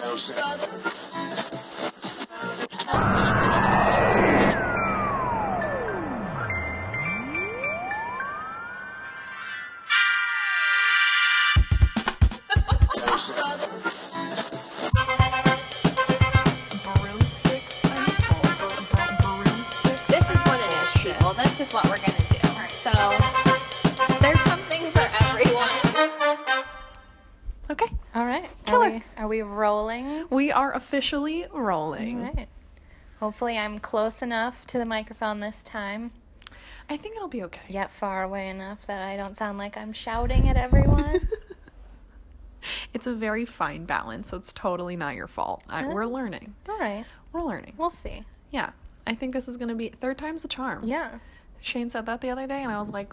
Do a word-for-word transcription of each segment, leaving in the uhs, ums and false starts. This is what it is, people. This is what we're gonna do. So there's something for everyone. Okay. All right. Killer. Are we, are we rolling? We are officially rolling. All right. Hopefully I'm close enough to the microphone this time. I think it'll be okay. Yet far away enough that I don't sound like I'm shouting at everyone. It's a very fine balance. So it's totally not your fault. I, we're learning. All right. We're learning. We'll see. Yeah. I think this is going to be third time's the charm. Yeah. Shane said that the other day, and I was like,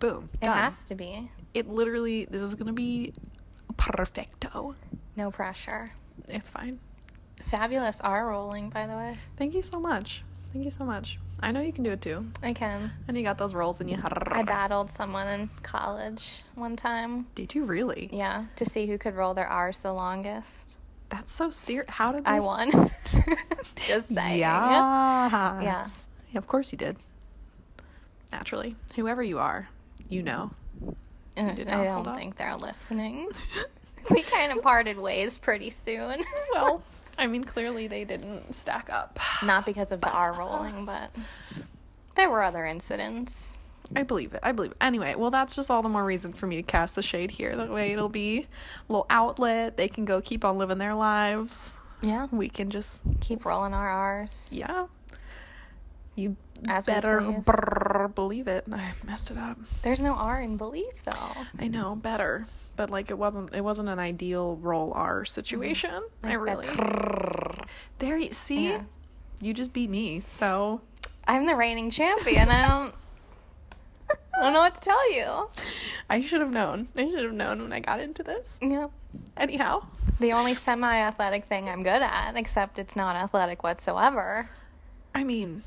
boom. It done. Has to be. It literally, this is going to be perfecto. No pressure. It's fine. Fabulous R rolling, by the way. Thank you so much. Thank you so much. I know you can do it, too. I can. And you got those rolls in you. I battled someone in college one time. Did you really? Yeah, to see who could roll their R's the longest. That's so serious. How did this... I won. Just saying. Yes. Yeah. Yeah. Of course you did. Naturally. Whoever you are, you know. You I don't think they're listening. We kind of parted ways pretty soon. Well... I mean, clearly they didn't stack up. Not because of the R rolling, but there were other incidents. I believe it. I believe it. Anyway, well, that's just all the more reason for me to cast the shade here. That way it'll be a little outlet. They can go keep on living their lives. Yeah. We can just... keep rolling our R's. Yeah. You As better brrr, believe it. I messed it up. There's no R in believe, though. I know. Better. But, like, it wasn't it wasn't an ideal roll R situation. Mm-hmm. Like I really... Trrr. There you... See? Yeah. You just beat me, so... I'm the reigning champion. I don't... I don't know what to tell you. I should have known. I should have known when I got into this. Yeah. Anyhow. The only semi-athletic thing I'm good at, except it's not athletic whatsoever. I mean,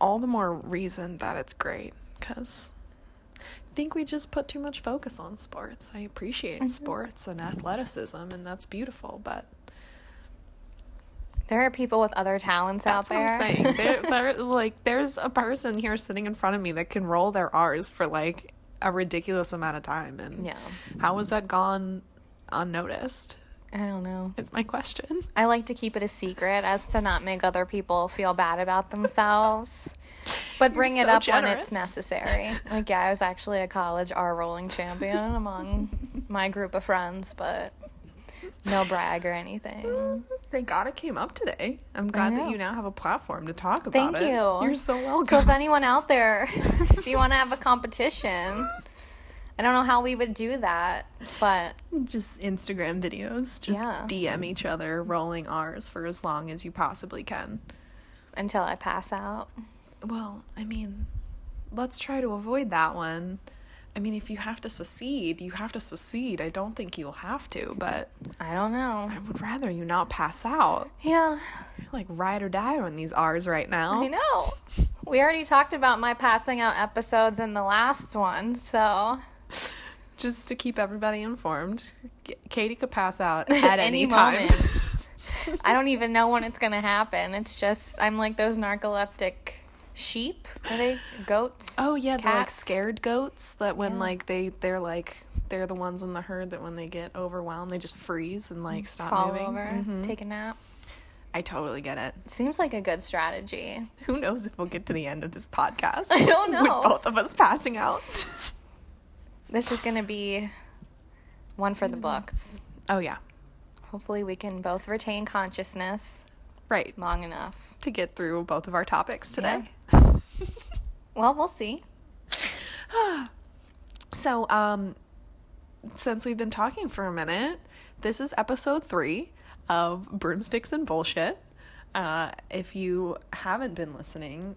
all the more reason that it's great, because... I think we just put too much focus on sports. I appreciate mm-hmm. sports and athleticism, and that's beautiful, but... There are people with other talents that's out there. That's what I'm saying. They're, they're, like, there's a person here sitting in front of me that can roll their R's for, like, a ridiculous amount of time, and yeah. How has that gone unnoticed? I don't know. It's my question. I like to keep it a secret as to not make other people feel bad about themselves. But bring You're it so up generous. When it's necessary. Like, yeah, I was actually a college R-rolling champion among my group of friends, but no brag or anything. Thank God it came up today. I'm glad that you now have a platform to talk about Thank it. Thank you. You're so welcome. So if anyone out there, if you want to have a competition... I don't know how we would do that, but... Just Instagram videos. Just yeah. D M each other, rolling R's for as long as you possibly can. Until I pass out. Well, I mean, let's try to avoid that one. I mean, if you have to secede, you have to secede. I don't think you'll have to, but... I don't know. I would rather you not pass out. Yeah. You're like ride or die on these R's right now. I know. We already talked about my passing out episodes in the last one, so... Just to keep everybody informed, Katie could pass out at any, any time. I don't even know when it's going to happen. It's just, I'm like those narcoleptic sheep. Are they goats? Oh, yeah, cats? They're like scared goats that when, yeah. like, they, they're like, they're the ones in the herd that when they get overwhelmed, they just freeze and, like, stop Fall moving. Fall over, mm-hmm. take a nap. I totally get it. Seems like a good strategy. Who knows if we'll get to the end of this podcast. I don't know. With both of us passing out. This is going to be one for the books. Oh, yeah. Hopefully we can both retain consciousness. Right. Long enough. To get through both of our topics today. Yeah. Well, we'll see. So, um, since we've been talking for a minute, this is episode three of Broomsticks and Bullshit. Uh, if you haven't been listening,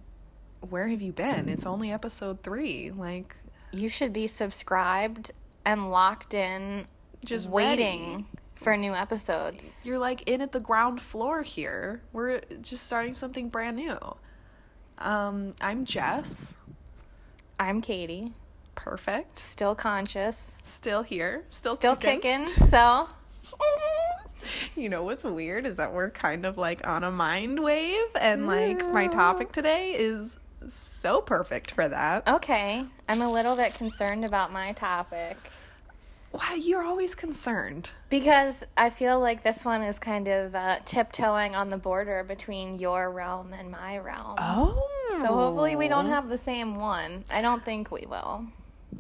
where have you been? It's only episode three. Like... You should be subscribed and locked in, just waiting ready. For new episodes. You're like in at the ground floor here. We're just starting something brand new. Um, I'm Jess. I'm Katie. Perfect. Still conscious. Still here. Still, still kicking. Still kicking, so... you know what's weird is that we're kind of like on a mind wave, and like mm. my topic today is so perfect for that. Okay. I'm a little bit concerned about my topic. Why? You're always concerned. Because I feel like this one is kind of uh, tiptoeing on the border between your realm and my realm. Oh. So hopefully we don't have the same one. I don't think we will.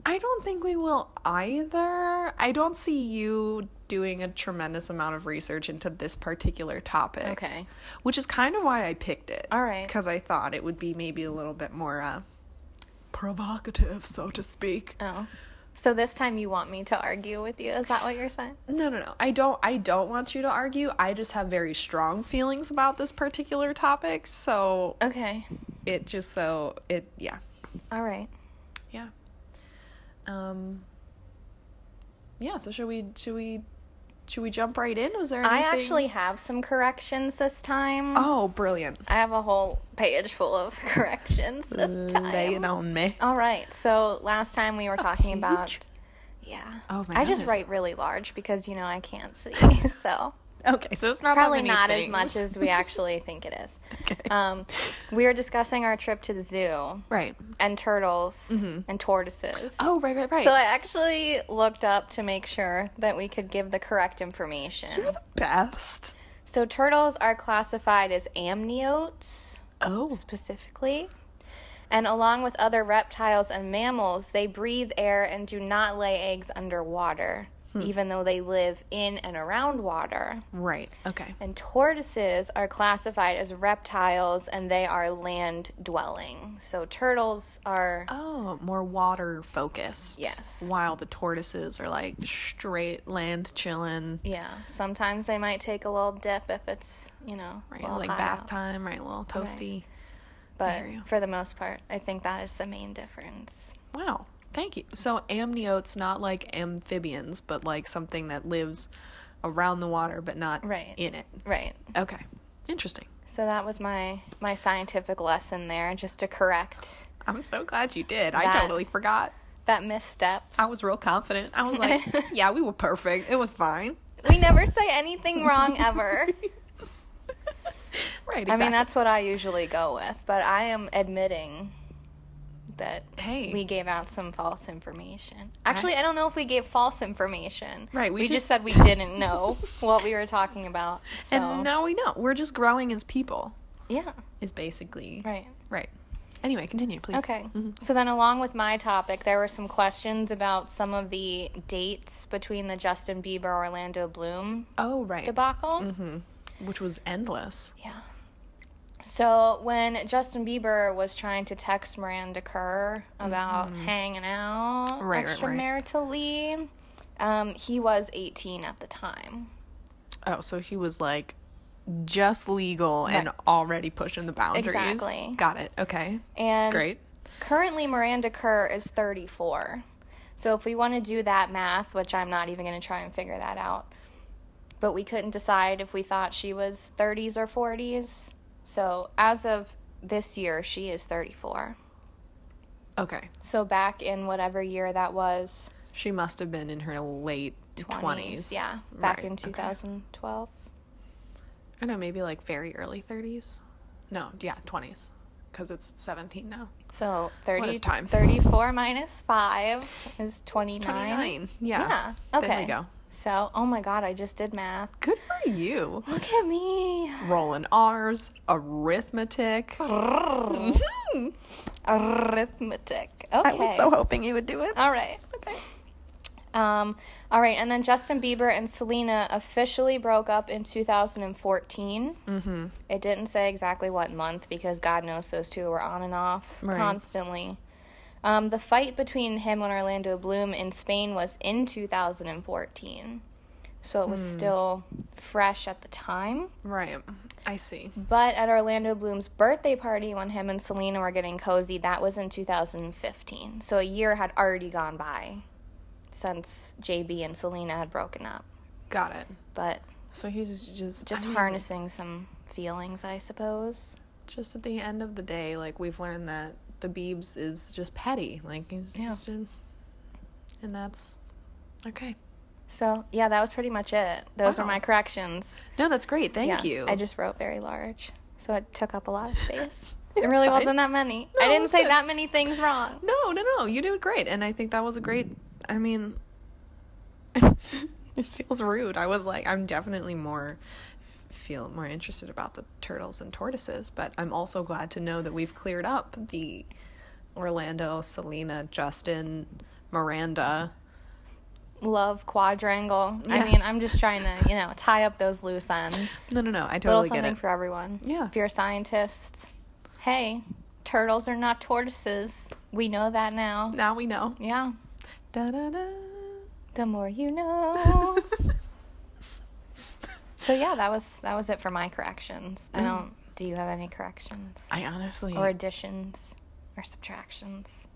I don't think we will either. I don't see you doing a tremendous amount of research into this particular topic. Okay. Which is kind of why I picked it. All right. Because I thought it would be maybe a little bit more uh, provocative, so to speak. Oh. So this time you want me to argue with you? Is that what you're saying? No, no, no. I don't I don't want you to argue. I just have very strong feelings about this particular topic. So okay. It just so it yeah. All right. Yeah. Um Yeah, so should we should we should we jump right in? Was there anything? I actually have some corrections this time. Oh, brilliant. I have a whole page full of corrections this time. Lay it on me. All right. So last time we were a talking page? about Yeah. Oh my I goodness. Just write really large because you know I can't see. So okay, so it's not it's probably that many not things. As much as we actually think it is. Okay. Um, we were discussing our trip to the zoo, right? And turtles mm-hmm. and tortoises. Oh, right, right, right. So I actually looked up to make sure that we could give the correct information. You're the best. So turtles are classified as amniotes, oh, specifically, and along with other reptiles and mammals, they breathe air and do not lay eggs underwater. Even though they live in and around water. Right, okay. And tortoises are classified as reptiles, and they are land-dwelling. So turtles are... Oh, more water-focused. Yes. While the tortoises are, like, straight land-chilling. Yeah. Sometimes they might take a little dip if it's, you know... Right, like bath out. time, right, a little toasty. Okay. But for the most part, I think that is the main difference. Wow. Thank you. So amniotes, not like amphibians, but like something that lives around the water, but not right. in it. Right. Okay. Interesting. So that was my, my scientific lesson there, just to correct. I'm so glad you did. That, I totally forgot. That misstep. I was real confident. I was like, yeah, we were perfect. It was fine. We never say anything wrong ever. Right, exactly. I mean, that's what I usually go with, but I am admitting... that hey. we gave out some false information. Actually, right. I don't know if we gave false information. Right. We, we just... just said we didn't know what we were talking about. So. And now we know. We're just growing as people. Yeah. Is basically. Right. Right. Anyway, continue, please. Okay. Mm-hmm. So then along with my topic, there were some questions about some of the dates between the Justin Bieber, Orlando Bloom oh, right. debacle. Mm-hmm. Which was endless. Yeah. So when Justin Bieber was trying to text Miranda Kerr about mm-hmm. hanging out right, extramaritally, right, right. Um, he was eighteen at the time. Oh, so he was like just legal right. and already pushing the boundaries. Exactly. Got it. Okay. And great. Currently Miranda Kerr is thirty-four. So if we want to do that math, which I'm not even going to try and figure that out, but we couldn't decide if we thought she was thirties or forties. So, as of this year, she is thirty-four. Okay. So, back in whatever year that was. She must have been in her late twenties. twenties. Yeah, back right. in two thousand twelve. Okay. I know, maybe like very early thirties. No, yeah, twenties. Because it's seventeen now. So, thirty, what is time? thirty-four minus five is twenty-nine. twenty-nine, yeah. Yeah, okay. There we go. So, oh my God, I just did math. Good for you. Look at me. Rolling R's, arithmetic. Arithmetic. Okay. I was so hoping you would do it. All right. Okay. Um, all right, and then Justin Bieber and Selena officially broke up in two thousand fourteen. Mm-hmm. It didn't say exactly what month because God knows those two were on and off right. constantly. Um, the fight between him and Orlando Bloom in Spain was in two thousand fourteen, so it was hmm. still fresh at the time. Right, I see. But at Orlando Bloom's birthday party when him and Selena were getting cozy, that was in two thousand fifteen, so a year had already gone by since J B and Selena had broken up. Got it. But so he's just... Just I mean, harnessing some feelings, I suppose. Just at the end of the day, like, we've learned that the Biebs is just petty, like he's yeah. just, in, and that's okay. So, yeah, that was pretty much it. Those wow. were my corrections. No, that's great. Thank yeah, you. I just wrote very large, so it took up a lot of space. It really fine. wasn't that many. No, I didn't say good. that many things wrong. No, no, no. You did great. And I think that was a great, I mean, this feels rude. I was like, I'm definitely more, feel more interested about the turtles and tortoises, but I'm also glad to know that we've cleared up the Orlando, Selena, Justin, Miranda love quadrangle. Yes. I mean, I'm just trying to, you know, tie up those loose ends. No, no, no. I totally get it. Little something for everyone. Yeah. If you're a scientist, hey, turtles are not tortoises. We know that now. Now we know. Yeah. Da da da. The more you know. So yeah, that was that was it for my corrections. I don't. Do you have any corrections? I honestly. Or additions, or subtractions.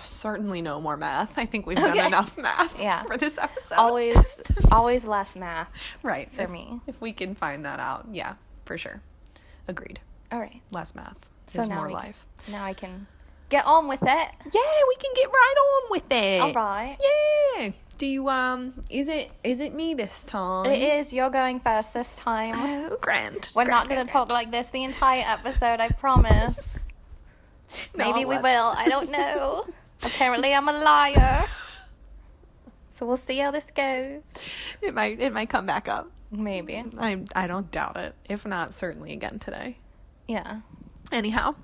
Certainly no more math. I think we've okay. done enough math yeah. for this episode. Always, always less math. Right. For if, me. If we can find that out. Yeah, for sure. Agreed. All right. Less math so is more we, life. Now I can get on with it. Yeah, we can get right on with it. All right. Yeah. Do you, um, is it, is it me this time? It is. You're going first this time. Oh, grand. We're grand, not going to talk like this the entire episode, I promise. No, maybe I'll we let... will. I don't know. Apparently I'm a liar. So we'll see how this goes. It might it might come back up. Maybe. I I don't doubt it. If not, certainly again today. Yeah. Anyhow.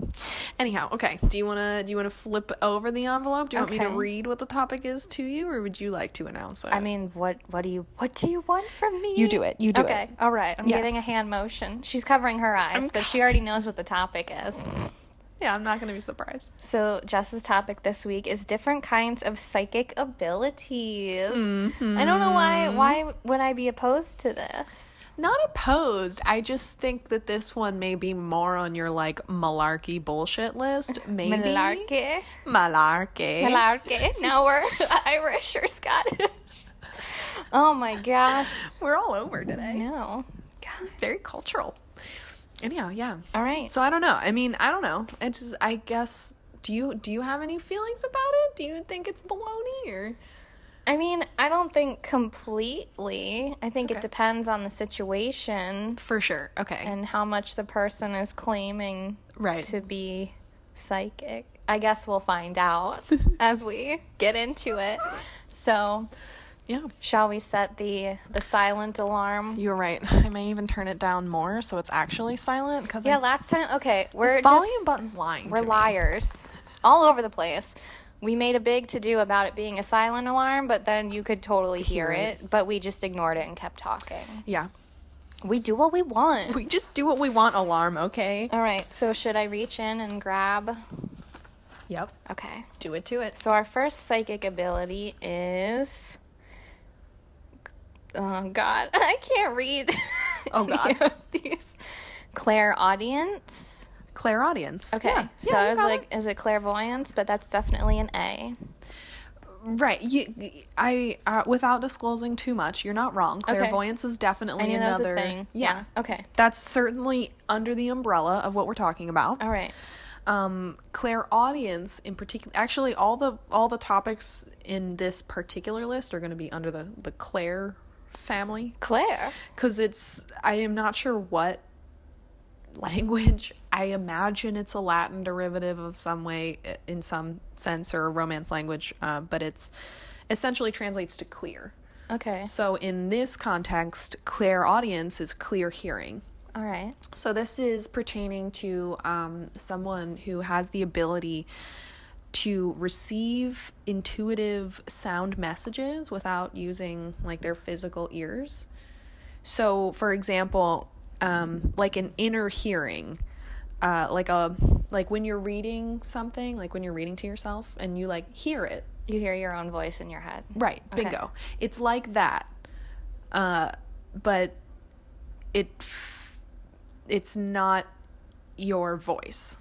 Anyhow, okay. Do you wanna do you wanna flip over the envelope? Do you okay. want me to read what the topic is to you, or would you like to announce it? I mean, what what do you what do you want from me? You do it. You do okay. it. Okay. All right. I'm yes. getting a hand motion. She's covering her eyes, I'm... but she already knows what the topic is. Yeah, I'm not going to be surprised. So, Jess's topic this week is different kinds of psychic abilities. Mm-hmm. I don't know why why would I be opposed to this? Not opposed. I just think that this one may be more on your, like, malarkey bullshit list. Maybe. Malarkey. Malarkey. Malarkey. Now we're Irish or Scottish. Oh, my gosh. We're all over today. No. God. Very cultural. Anyhow, yeah. All right. So I don't know. I mean, I don't know. It's just, I guess, do you do you have any feelings about it? Do you think it's baloney or? I mean, I don't think completely. I think okay. it depends on the situation. For sure. Okay. And how much the person is claiming right. to be psychic. I guess we'll find out as we get into it. So, yeah. Shall we set the, the silent alarm? You're right. I may even turn it down more so it's actually silent. Cause yeah, I'm, last time... Okay, we're just... volume button's lying We're to liars. Me. All over the place. We made a big to-do about it being a silent alarm, but then you could totally hear right. it. But we just ignored it and kept talking. Yeah. We do what we want. We just do what we want, alarm, okay? All right, so should I reach in and grab... Yep. Okay. Do it to it. So our first psychic ability is... Oh, God. I can't read. Oh, God. These. Clairaudience. Clairaudience. Okay. Yeah. So yeah, I was like, it. Is it clairvoyance? But that's definitely an A. Right. You, I, uh, without disclosing too much, you're not wrong. Clairvoyance okay. is definitely another. That was a thing. Yeah. yeah. Okay. That's certainly under the umbrella of what we're talking about. All right. Um, clairaudience in particular, actually all the, all the topics in this particular list are going to be under the, the clair family. Claire? Because it's, I am not sure what language. I imagine it's a Latin derivative of some way, in some sense, or a Romance language, uh, but it's essentially translates to clear. Okay. So in this context, clairaudience is clear hearing. All right. So this is pertaining to um, someone who has the ability to receive intuitive sound messages without using, like, their physical ears. So, for example, um, like an inner hearing, uh, like a like when you're reading something, like when you're reading to yourself and you, like, hear it. You hear your own voice in your head. Right. Okay. Bingo. It's like that, uh, but it f- it's not your voice.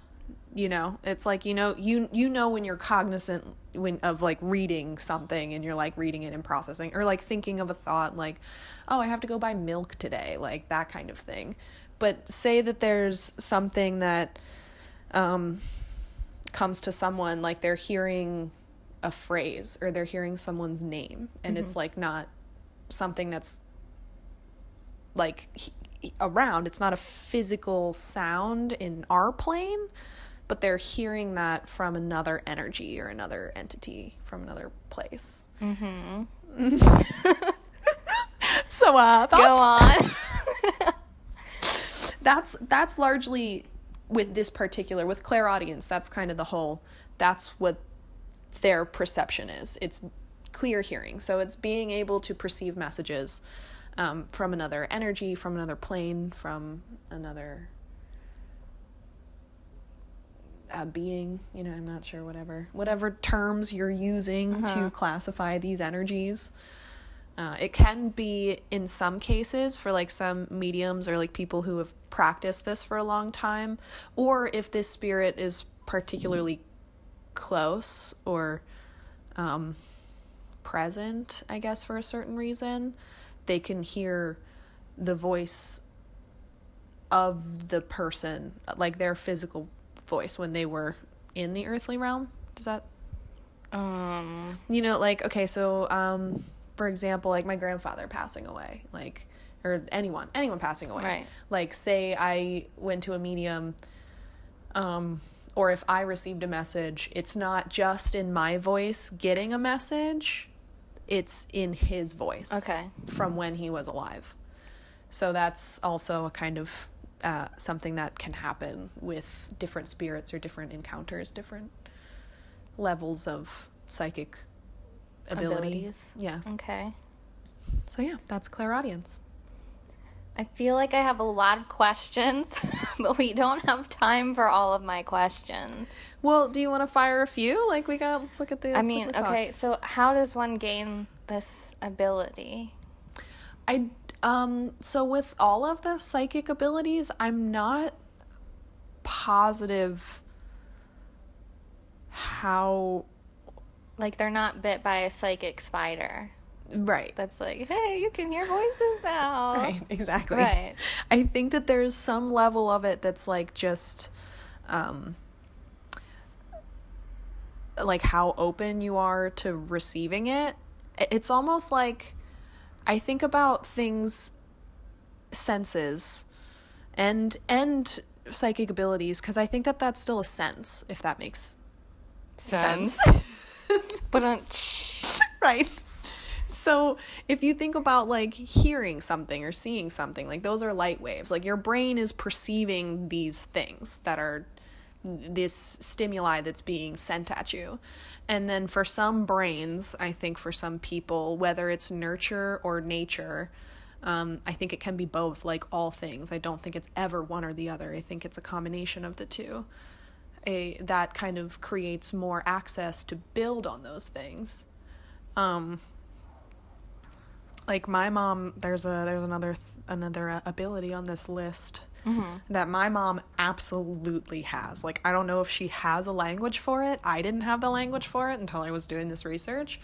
You know, it's like, you know, you you know when you're cognizant when of, like, reading something and you're, like, reading it and processing, or, like, thinking of a thought, like, oh, I have to go buy milk today, like that kind of thing. But say that there's something that um, comes to someone, like they're hearing a phrase or they're hearing someone's name, and mm-hmm. it's, like, not something that's like he, he, around. It's not a physical sound in our plane, but they're hearing that from another energy or another entity from another place. Mm-hmm. So, uh, thoughts? Go on. That's that's largely with this particular, with clairaudience, that's kind of the whole, that's what their perception is. It's clear hearing. So it's being able to perceive messages um, from another energy, from another plane, from another uh, being, you know, I'm not sure, whatever. Whatever terms you're using uh-huh. to classify these energies. Uh, it can be, in some cases, for, like, some mediums or, like, people who have practiced this for a long time, or if this spirit is particularly close or um, present, I guess, for a certain reason, they can hear the voice of the person, like, their physical voice when they were in the earthly realm. Does that... Um... You know, like, okay, so... um. For example, like my grandfather passing away, like, or anyone, anyone passing away. Right. Like, say I went to a medium, um, or if I received a message, it's not just in my voice getting a message, it's in his voice. Okay. From when he was alive. So that's also a kind of uh, something that can happen with different spirits or different encounters, different levels of psychic Ability. abilities. Yeah. Okay. So yeah, that's clairaudience. I feel like I have a lot of questions, but we don't have time for all of my questions. Well, do you want to fire a few? Like we got, let's look at this. I mean, okay, so how does one gain this ability? I, um, so with all of the psychic abilities, I'm not positive how... Like, they're not bit by a psychic spider. Right. That's like, hey, you can hear voices now. Right, exactly. Right. I think that there's some level of it that's, like, just, um, like, how open you are to receiving it. It's almost like, I think about things, senses, and, and psychic abilities, because I think that that's still a sense, if that makes sense. sense. Right. So if you think about like hearing something or seeing something, like those are light waves. Like your brain is perceiving these things that are this stimuli that's being sent at you. And then for some brains, I think for some people, whether it's nurture or nature, um, I think it can be both, like all things. I don't think it's ever one or the other. I think it's a combination of the two. A, that kind of creates more access to build on those things. Um, like my mom, there's a there's another another ability on this list mm-hmm. that my mom absolutely has. Like, I don't know if she has a language for it. I didn't have the language for it until I was doing this research.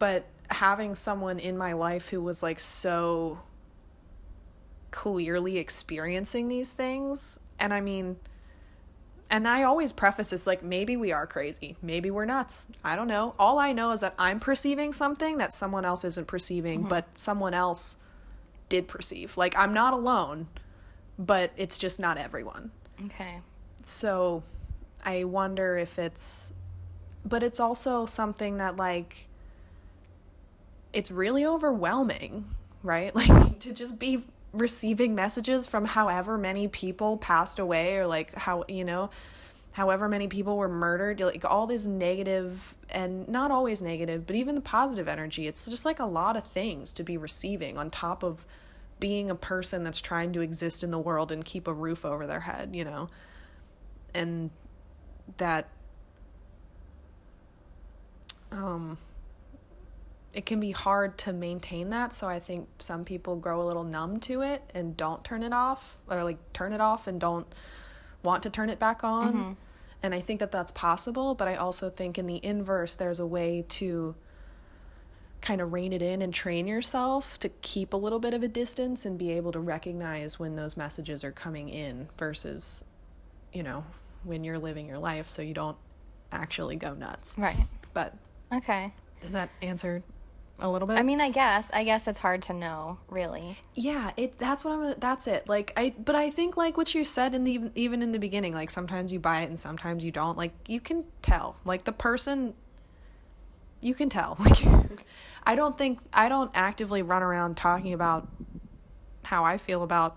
But having someone in my life who was like so clearly experiencing these things, and I mean... And I always preface this, like, maybe we are crazy. Maybe we're nuts. I don't know. All I know is that I'm perceiving something that someone else isn't perceiving, mm-hmm. but someone else did perceive. Like, I'm not alone, but it's just not everyone. Okay. So I wonder if it's... But it's also something that, like, it's really overwhelming, right? Like, to just be... receiving messages from however many people passed away or like how, you know, however many people were murdered, like all this negative and not always negative, but even the positive energy. It's just like a lot of things to be receiving on top of being a person that's trying to exist in the world and keep a roof over their head, you know, and that, um, it can be hard to maintain that, so I think some people grow a little numb to it and don't turn it off, or, like, turn it off and don't want to turn it back on, mm-hmm. and I think that that's possible, but I also think in the inverse, there's a way to kind of rein it in and train yourself to keep a little bit of a distance and be able to recognize when those messages are coming in versus, you know, when you're living your life so you don't actually go nuts. Right. But... Okay. Does that answer... a little bit. I mean, I guess. I guess it's hard to know, really. Yeah, it. That's what I'm. That's it. Like I. But I think like what you said in the even in the beginning. Like sometimes you buy it and sometimes you don't. Like you can tell. Like the person. You can tell. Like I don't think I don't actively run around talking about how I feel about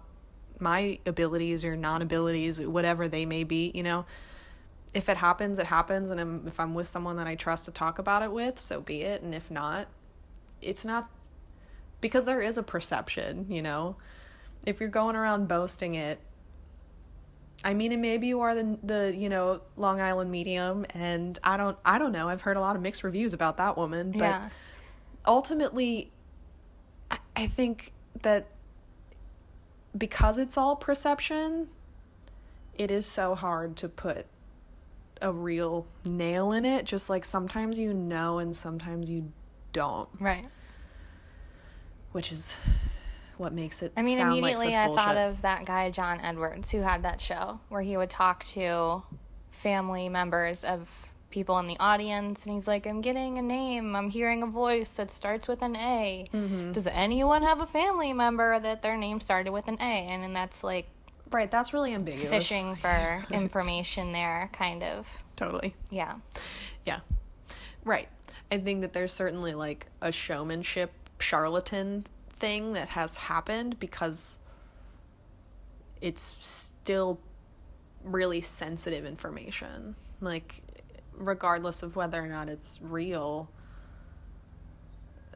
my abilities or non-abilities, whatever they may be. You know, if it happens, it happens. And if I'm with someone that I trust to talk about it with, so be it. And if not, it's not, because there is a perception, you know, if you're going around boasting it, I mean, and maybe you are the, the, you know, Long Island medium, and I don't, I don't know. I've heard a lot of mixed reviews about that woman, but yeah. ultimately I, I think that because it's all perception, it is so hard to put a real nail in it. Just like sometimes you know and sometimes you don't. Right. Which is what makes it I mean, sound like such bullshit. I mean, immediately I thought of that guy, John Edwards, who had that show where he would talk to family members of people in the audience, and he's like, I'm getting a name, I'm hearing a voice that starts with an A. Mm-hmm. Does anyone have a family member that their name started with an A? And, and that's like... Right, that's really ambiguous. Fishing for information there, kind of. Totally. Yeah. Yeah. Right. I think that there's certainly, like, a showmanship charlatan thing that has happened because it's still really sensitive information. Like, regardless of whether or not it's real,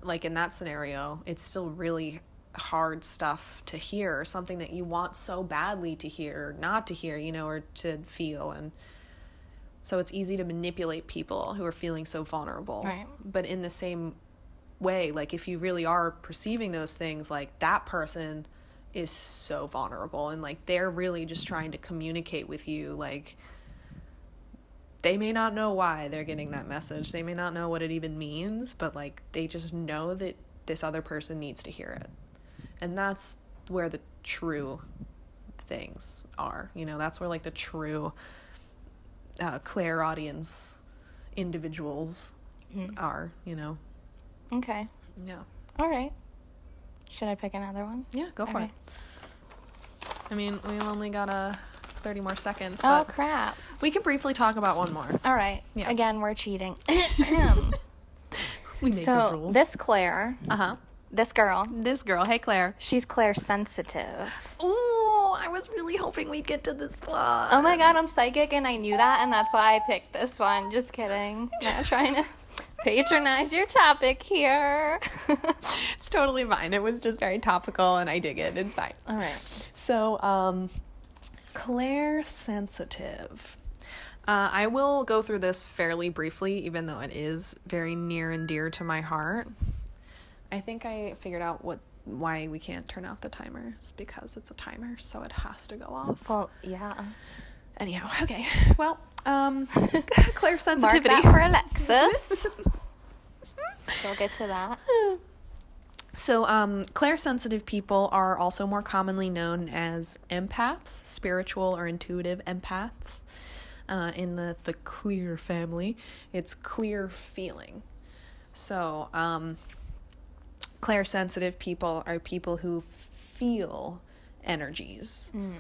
like, in that scenario, it's still really hard stuff to hear, something that you want so badly to hear, not to hear, you know, or to feel. And so it's easy to manipulate people who are feeling so vulnerable. Right. But in the same way, like, if you really are perceiving those things, like, that person is so vulnerable, and like they're really just trying to communicate with you. Like, they may not know why they're getting that message, they may not know what it even means, but like they just know that this other person needs to hear it. And that's where the true things are. You know, that's where, like, the true uh, clairaudience individuals mm-hmm. are, you know? Okay. Yeah. All right. Should I pick another one? Yeah, go for okay. it. I mean, we've only got a thirty more seconds. Oh, crap. We can briefly talk about one more. All right. Yeah. Again, we're cheating. We make the rules. So, this Claire... Uh-huh. This girl. This girl. Hey, Claire. She's Claire sensitive. Ooh, I was really hoping we'd get to this one. Oh, my God, I'm psychic, and I knew that, and that's why I picked this one. Just kidding. Not trying to patronize your topic here. It's totally fine. It was just very topical, and I dig it. It's fine. All right. So, um, Claire sensitive. Uh, I will go through this fairly briefly, even though it is very near and dear to my heart. I think I figured out what why we can't turn off the timer. It's because it's a timer, so it has to go off. Well, yeah. Anyhow, okay. Well, um, Claire sensitivity. Mark that for Alexis. We'll get to that. So, um, Claire sensitive people are also more commonly known as empaths, spiritual or intuitive empaths. Uh, in the the clear family, it's clear feeling. So, um. Clairsensitive people are people who feel energies, mm.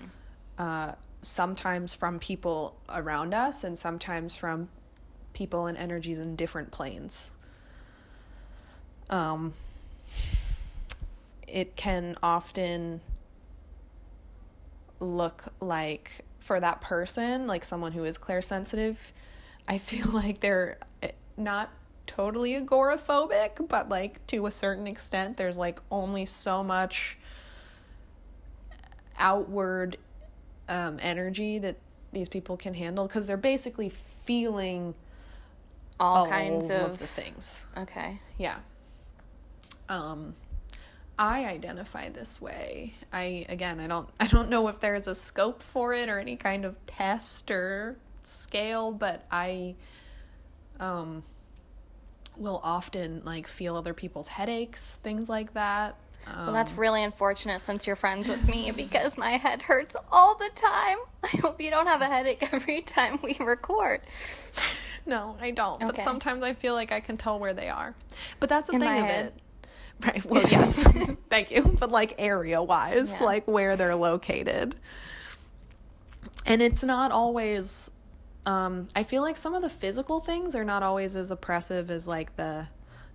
uh, sometimes from people around us and sometimes from people and energies in different planes. Um, it can often look like, for that person, like someone who is clairsensitive, I feel like they're not totally agoraphobic, but like to a certain extent there's like only so much outward um energy that these people can handle, because they're basically feeling all, all kinds of... of the things. Okay. Yeah. um I identify this way. I again I don't I don't know if there's a scope for it or any kind of test or scale, but I um will often, like, feel other people's headaches, things like that. Um, well, that's really unfortunate since you're friends with me, because my head hurts all the time. I hope you don't have a headache every time we record. No, I don't. Okay. But sometimes I feel like I can tell where they are. But that's the In thing of head. It. Right. Well, yes. Thank you. But like area-wise, yeah. like where they're located. And it's not always um I feel like some of the physical things are not always as oppressive as like the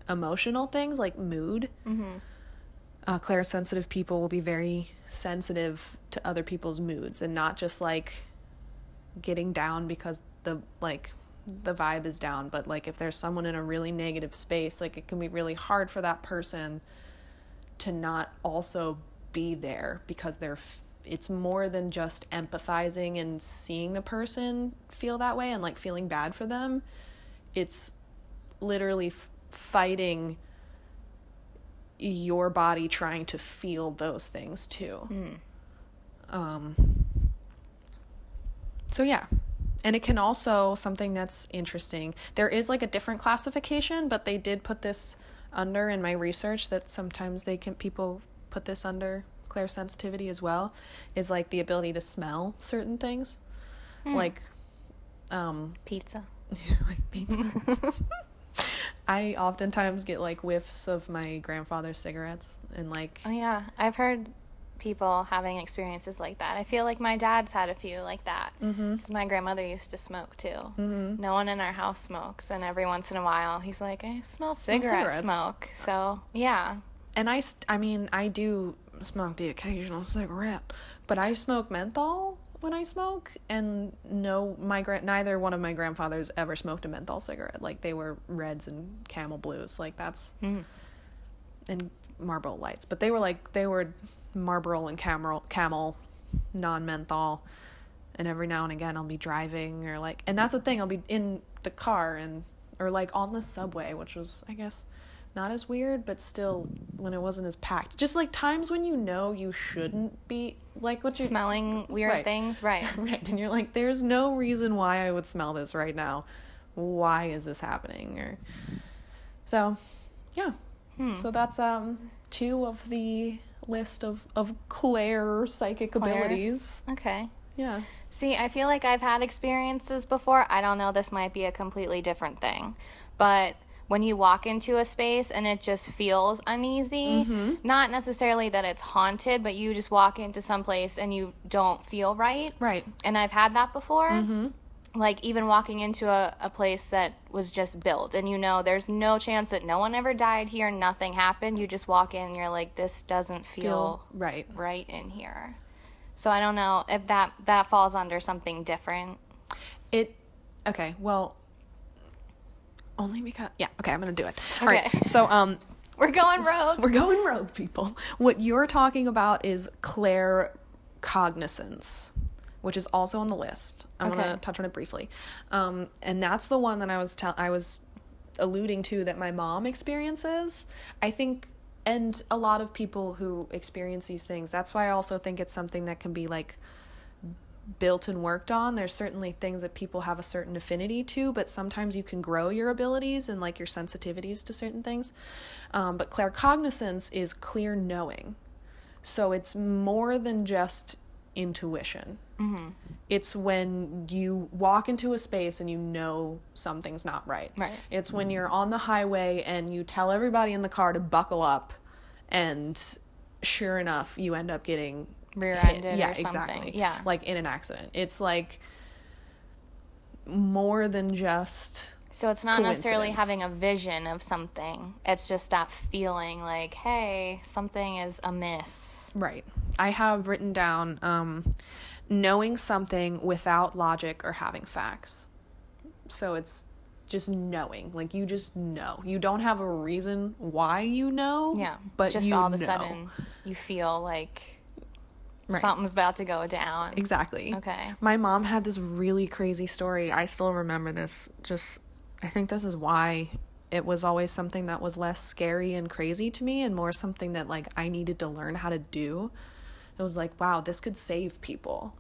emotional things, like mood. Mm-hmm. Uh, clairsensitive people will be very sensitive to other people's moods and not just like getting down because the like the vibe is down, but like if there's someone in a really negative space, like it can be really hard for that person to not also be there because they're f- it's more than just empathizing and seeing the person feel that way and like feeling bad for them. It's literally f- fighting your body trying to feel those things too. Mm. Um so yeah. And it can also, something that's interesting, there is like a different classification, but they did put this under in my research that sometimes they can, people put this under clairsensitivity as well, is like the ability to smell certain things. Mm. Like um pizza. Like pizza. I oftentimes get, like, whiffs of my grandfather's cigarettes and, like... Oh, yeah. I've heard people having experiences like that. I feel like my dad's had a few like that. Mm-hmm. Because my grandmother used to smoke, too. Mm-hmm. No one in our house smokes. And every once in a while, he's like, I smell cigarette cigarettes. smoke. So, yeah. And I, st- I mean, I do smoke the occasional cigarette. But I smoke menthol when I smoke, and no, my grand neither one of my grandfathers ever smoked a menthol cigarette. Like they were reds and Camel Blues, like that's mm. and Marlboro Lights. But they were like they were Marlboro and Camel, Camel, non-menthol. And every now and again, I'll be driving or like, and that's the thing. I'll be in the car and or like on the subway, which was I guess not as weird, but still when it wasn't as packed. Just like times when you know you shouldn't be like what you're smelling weird right. things, right? Right. And you're like, there's no reason why I would smell this right now. Why is this happening? Or so yeah. Hmm. So that's um two of the list of, of Claire psychic Claire's. abilities. Okay. Yeah. See, I feel like I've had experiences before. I don't know, this might be a completely different thing. But when you walk into a space and it just feels uneasy, mm-hmm. not necessarily that it's haunted, but you just walk into some place and you don't feel right. Right. And I've had that before. Mm-hmm. Like even walking into a, a place that was just built and you know there's no chance that no one ever died here, nothing happened. You just walk in and you're like, this doesn't feel, feel right. right in here. So I don't know if that, that falls under something different. It, okay, well... Only because... Yeah, okay, I'm going to do it. All okay. right, so... um, We're going rogue. We're going rogue, people. What you're talking about is claircognizance, which is also on the list. I'm okay. going to touch on it briefly. Um, and that's the one that I was te- I was alluding to that my mom experiences. I think... And a lot of people who experience these things. That's why I also think it's something that can be, like... built and worked on. There's certainly things that people have a certain affinity to, but sometimes you can grow your abilities and like your sensitivities to certain things. Um, but claircognizance is clear knowing. So it's more than just intuition. Mm-hmm. It's when you walk into a space and you know something's not right. Right. It's when you're on the highway and you tell everybody in the car to buckle up and sure enough, you end up getting rear-ended yeah, or something. Exactly. Yeah. Like in an accident. It's like more than just So it's not necessarily having a vision of something. It's just that feeling like, hey, something is amiss. Right. I have written down um, knowing something without logic or having facts. So it's just knowing. Like you just know. You don't have a reason why you know. Yeah. But just you all of a know. Sudden you feel like Right. something's about to go down. Exactly. Okay. My mom had this really crazy story. I still remember this. Just, I think this is why it was always something that was less scary and crazy to me and more something that, like, I needed to learn how to do. It was like, wow, this could save people.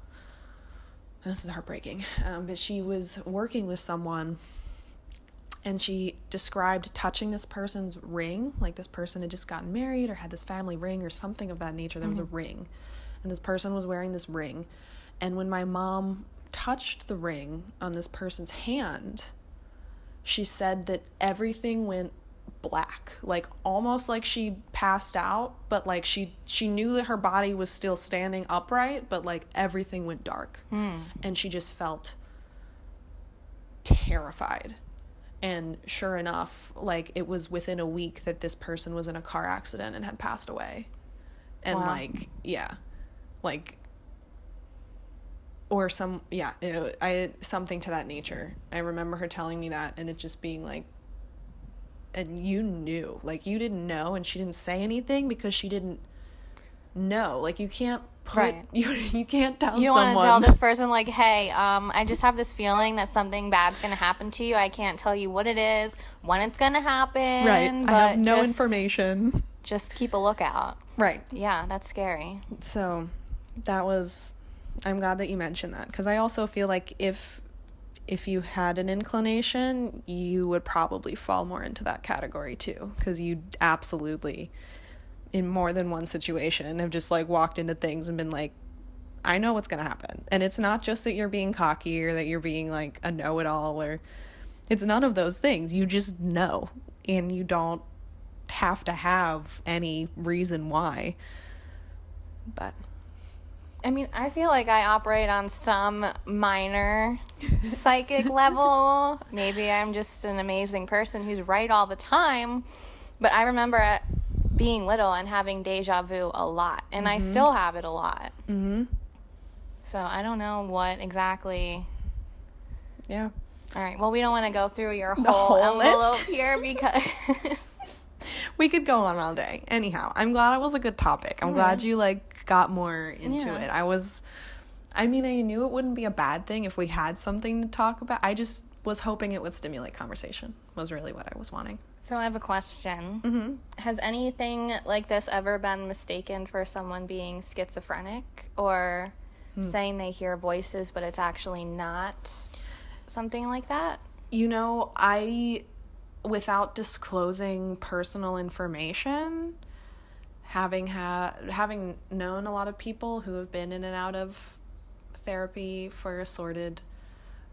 This is heartbreaking. Um, but she was working with someone, and she described touching this person's ring. Like, this person had just gotten married or had this family ring or something of that nature. There was mm-hmm. a ring. And this person was wearing this ring. And when my mom touched the ring on this person's hand, she said that everything went black, like almost like she passed out, but like she she knew that her body was still standing upright, but like everything went dark. Mm. And she just felt terrified. And sure enough, like it was within a week that this person was in a car accident and had passed away. And wow. like yeah like or some yeah it, I something to that nature. I remember her telling me that and it just being like, and you knew, like you didn't know, and she didn't say anything because she didn't know. Like you can't put right. you you can't tell you someone. You want to tell this person like, hey, um, I just have this feeling that something bad's gonna happen to you. I can't tell you what it is, when it's gonna happen. Right. But I have no just, information. Just keep a lookout. Right. Yeah, that's scary. So, that was. I'm glad that you mentioned that, because I also feel like if. If you had an inclination, you would probably fall more into that category too, because you absolutely, in more than one situation, have just like walked into things and been like, I know what's going to happen. And it's not just that you're being cocky or that you're being like a know-it-all, or it's none of those things. You just know, and you don't have to have any reason why. But I mean, I feel like I operate on some minor psychic level. Maybe I'm just an amazing person who's right all the time. But I remember being little and having deja vu a lot. And mm-hmm. I still have it a lot. Mm-hmm. So I don't know what exactly. Yeah. All right. Well, we don't want to go through your whole, whole envelope here because we could go on all day. Anyhow, I'm glad it was a good topic. I'm mm-hmm. glad you, like, got more into yeah. it. I was I mean I knew it wouldn't be a bad thing if we had something to talk about. I just was hoping it would stimulate conversation, was really what I was wanting. So I have a question. Mm-hmm. Has anything like this ever been mistaken for someone being schizophrenic or mm. saying they hear voices but it's actually not, something like that? You know, I, without disclosing personal information, having ha- having known a lot of people who have been in and out of therapy for assorted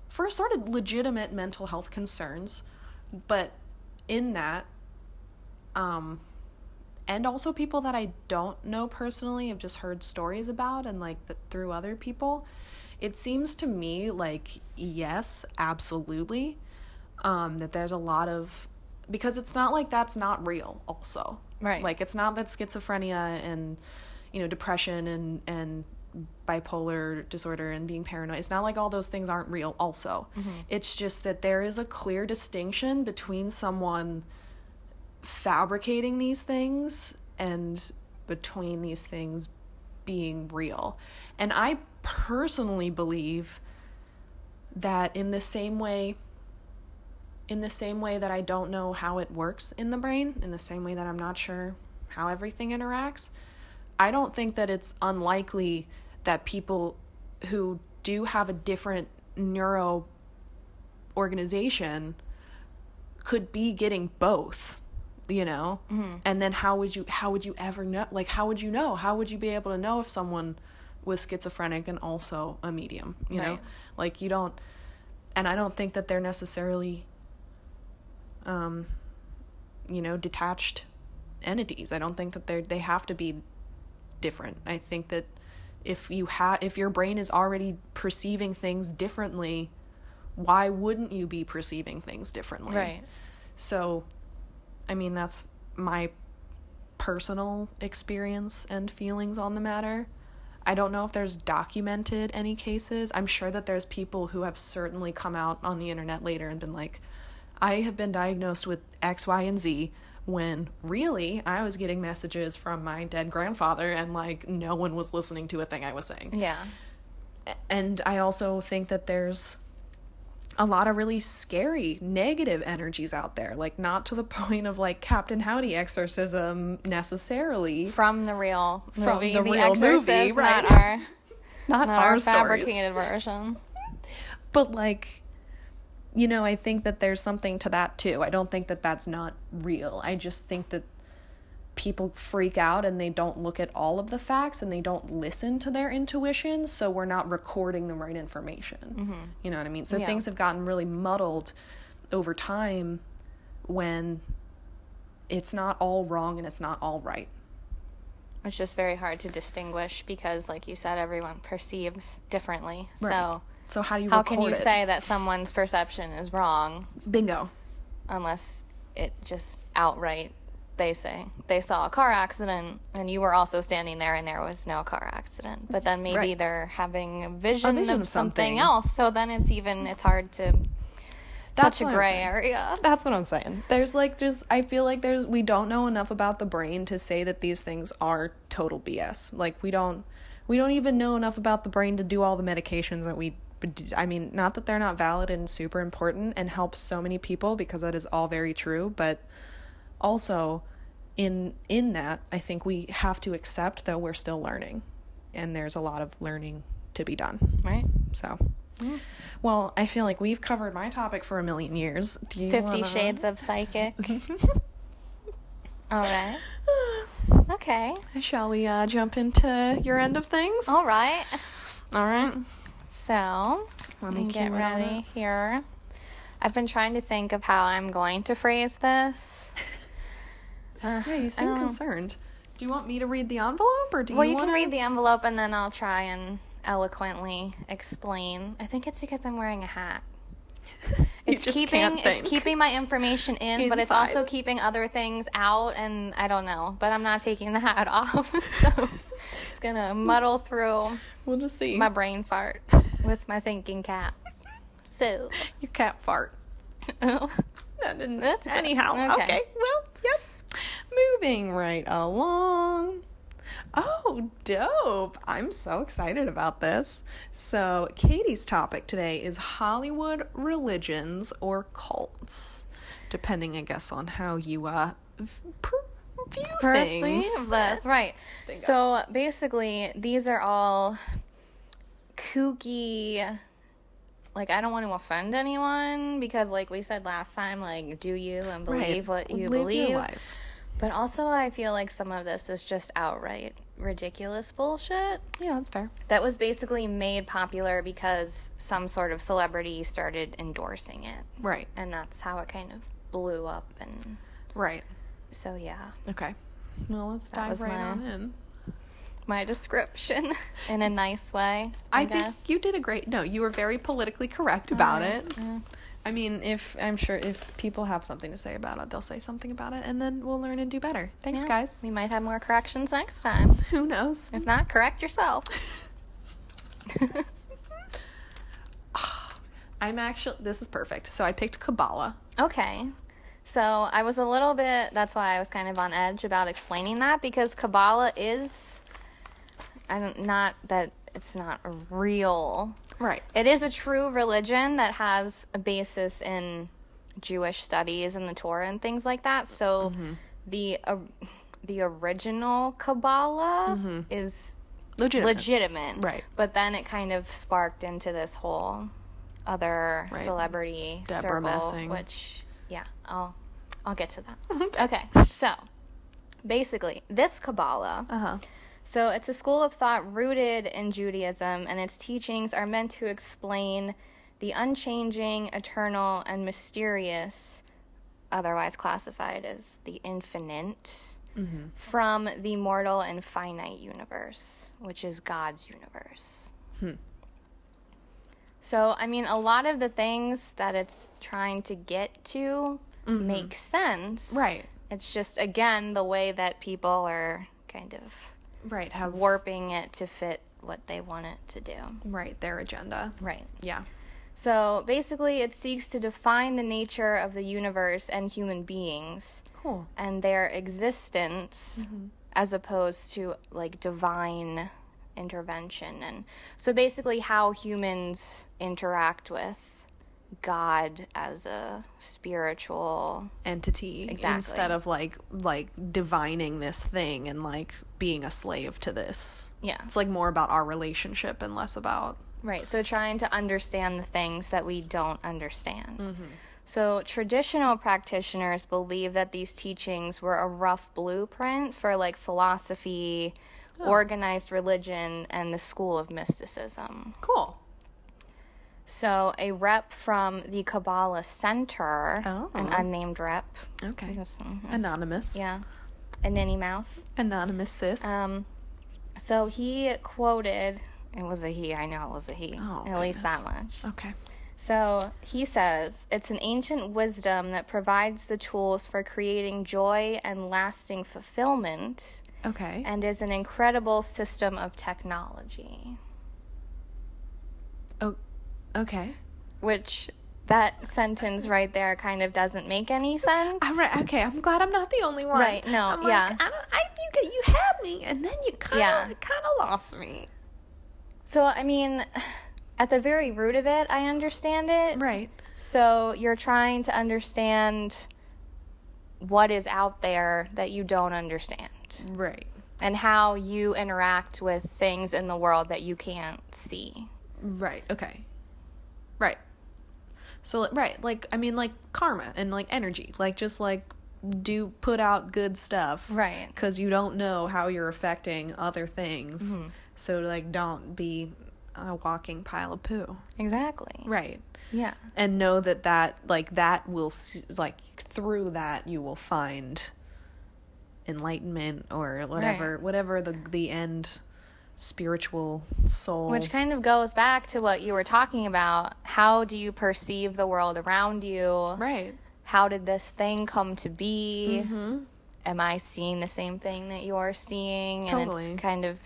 for assorted legitimate mental health concerns, but in that um and also people that I don't know personally have just heard stories about, and like the, through other people, it seems to me like yes, absolutely, um that there's a lot of, because it's not like that's not real also. Right. Like, it's not that schizophrenia and, you know, depression and, and bipolar disorder and being paranoid, it's not like all those things aren't real also. Mm-hmm. It's just that there is a clear distinction between someone fabricating these things and between these things being real. And I personally believe that in the same way... In the same way that I don't know how it works in the brain, in the same way that I'm not sure how everything interacts, I don't think that it's unlikely that people who do have a different neuro organization could be getting both, you know? Mm-hmm. And then how would you how would you ever know? Like, how would you know? How would you be able to know if someone was schizophrenic and also a medium, you right. know? Like, you don't... And I don't think that they're necessarily... Um, you know, detached entities. I don't think that they they have to be different. I think that if you have if your brain is already perceiving things differently, why wouldn't you be perceiving things differently? Right. So, I mean, that's my personal experience and feelings on the matter. I don't know if there's documented any cases. I'm sure that there's people who have certainly come out on the internet later and been like, I have been diagnosed with X, Y, and Z, when really I was getting messages from my dead grandfather and, like, no one was listening to a thing I was saying. Yeah. And I also think that there's a lot of really scary negative energies out there, like, not to the point of, like, Captain Howdy exorcism necessarily. From the real movie. From the, the real Exorcist, movie, right? Not our, not not our, our fabricated version. But, like... You know, I think that there's something to that, too. I don't think that that's not real. I just think that people freak out and they don't look at all of the facts and they don't listen to their intuition, so we're not recording the right information. Mm-hmm. You know what I mean? So yeah. Things have gotten really muddled over time when it's not all wrong and it's not all right. It's just very hard to distinguish because, like you said, everyone perceives differently. Right. So, so how do you? How record can you it? Say that someone's perception is wrong? Bingo. Unless it just outright, they say they saw a car accident and you were also standing there and there was no car accident. But then maybe right. they're having a vision, a vision of, of something. something else. So then it's even it's hard to. That's such a gray area. That's what I'm saying. There's like just I feel like there's we don't know enough about the brain to say that these things are total B S. Like we don't we don't even know enough about the brain to do all the medications that we I mean, not that they're not valid and super important and help so many people because that is all very true, but also in in that, I think we have to accept that we're still learning and there's a lot of learning to be done. Right? So Mm. Well, I feel like we've covered my topic for a million years. Do you Fifty wanna... Shades of Psychic. All right. Okay. Shall we uh, jump into your end of things? All right. All right. So, let me get ready here. I've been trying to think of how I'm going to phrase this. Uh, yeah, you seem concerned. Do you want me to read the envelope, or do you? Well, you, you wanna... can read the envelope, and then I'll try and. Eloquently explain. I think it's because I'm wearing a hat. It's keeping it's keeping my information in, Inside. But it's also keeping other things out, and I don't know. But I'm not taking the hat off, so it's gonna muddle through. We'll just see. My brain fart with my thinking cap. So your cap fart. Oh, that didn't. That's anyhow. Okay. okay. Well, yep. Moving right along. Oh, dope. I'm so excited about this. So, Katie's topic today is Hollywood religions or cults, depending, I guess, on how you uh, per- view Perceive things. Perceive this, right. Bingo. So, basically, these are all kooky, like, I don't want to offend anyone because, like we said last time, like, do you and believe right. what you Live believe. Your life. But also, I feel like some of this is just outright ridiculous bullshit. Yeah, that's fair. That was basically made popular because some sort of celebrity started endorsing it. Right. And that's how it kind of blew up. And Right. So, yeah. Okay. Well, let's dive right my, on in. My description in a nice way, I, I think you did a great... No, you were very politically correct about uh, it. Yeah. I mean, if I'm sure if people have something to say about it, they'll say something about it, and then we'll learn and do better. Thanks, yeah, guys. We might have more corrections next time. Who knows? If not, correct yourself. I'm actually... This is perfect. So I picked Kabbalah. Okay. So I was a little bit... That's why I was kind of on edge about explaining that, because Kabbalah is... I don't... Not that... It's not real. Right. It is a true religion that has a basis in Jewish studies and the Torah and things like that. So mm-hmm. the uh, the original Kabbalah mm-hmm. is legitimate. legitimate. Right. But then it kind of sparked into this whole other right. celebrity Deborah circle. Messing. Which, yeah, I'll, I'll get to that. Okay. So, basically, this Kabbalah... Uh-huh. So it's a school of thought rooted in Judaism, and its teachings are meant to explain the unchanging, eternal, and mysterious, otherwise classified as the infinite, mm-hmm. from the mortal and finite universe, which is God's universe. Hmm. So, I mean, a lot of the things that it's trying to get to mm-hmm. make sense. Right. It's just, again, the way that people are kind of... Right, have... warping it to fit what they want it to do. Right, their agenda. Right. Yeah. So, basically, it seeks to define the nature of the universe and human beings. Cool. And their existence, mm-hmm. as opposed to, like, divine intervention. And so, basically, how humans interact with God as a spiritual entity, exactly. instead of like like divining this thing and like being a slave to this. Yeah, it's like more about our relationship and less about right. So trying to understand the things that we don't understand. Mm-hmm. So traditional practitioners believe that these teachings were a rough blueprint for like philosophy, oh. organized religion, and the school of mysticism. Cool. So a rep from the Kabbalah Center, oh. an unnamed rep. Okay. Just, Anonymous. Yeah. Anonymous Mouse. Anonymous sis. Um, so he quoted, it was a he, I know it was a he, oh, at goodness. least that much. Okay. So he says, it's an ancient wisdom that provides the tools for creating joy and lasting fulfillment. Okay. And is an incredible system of technology. Oh, okay. Which, that sentence right there kind of doesn't make any sense. All right, okay, I'm glad I'm not the only one. Right, no, I'm yeah. Like, I don't, I, you, you had me, and then you kind of yeah. kind of lost me. So, I mean, at the very root of it, I understand it. Right. So, you're trying to understand what is out there that you don't understand. Right. And how you interact with things in the world that you can't see. Right, okay. Right. So, right, like, I mean, like, karma and, like, energy. Like, just, like, do, put out good stuff. Right. Because you don't know how you're affecting other things. Mm-hmm. So, like, don't be a walking pile of poo. Exactly. Right. Yeah. And know that that, like, that will, like, through that you will find enlightenment or whatever, right. whatever the the end spiritual soul. Which kind of goes back to what you were talking about. How do you perceive the world around you? Right. How did this thing come to be? Mm-hmm. Am I seeing the same thing that you're seeing? Totally. And it's kind of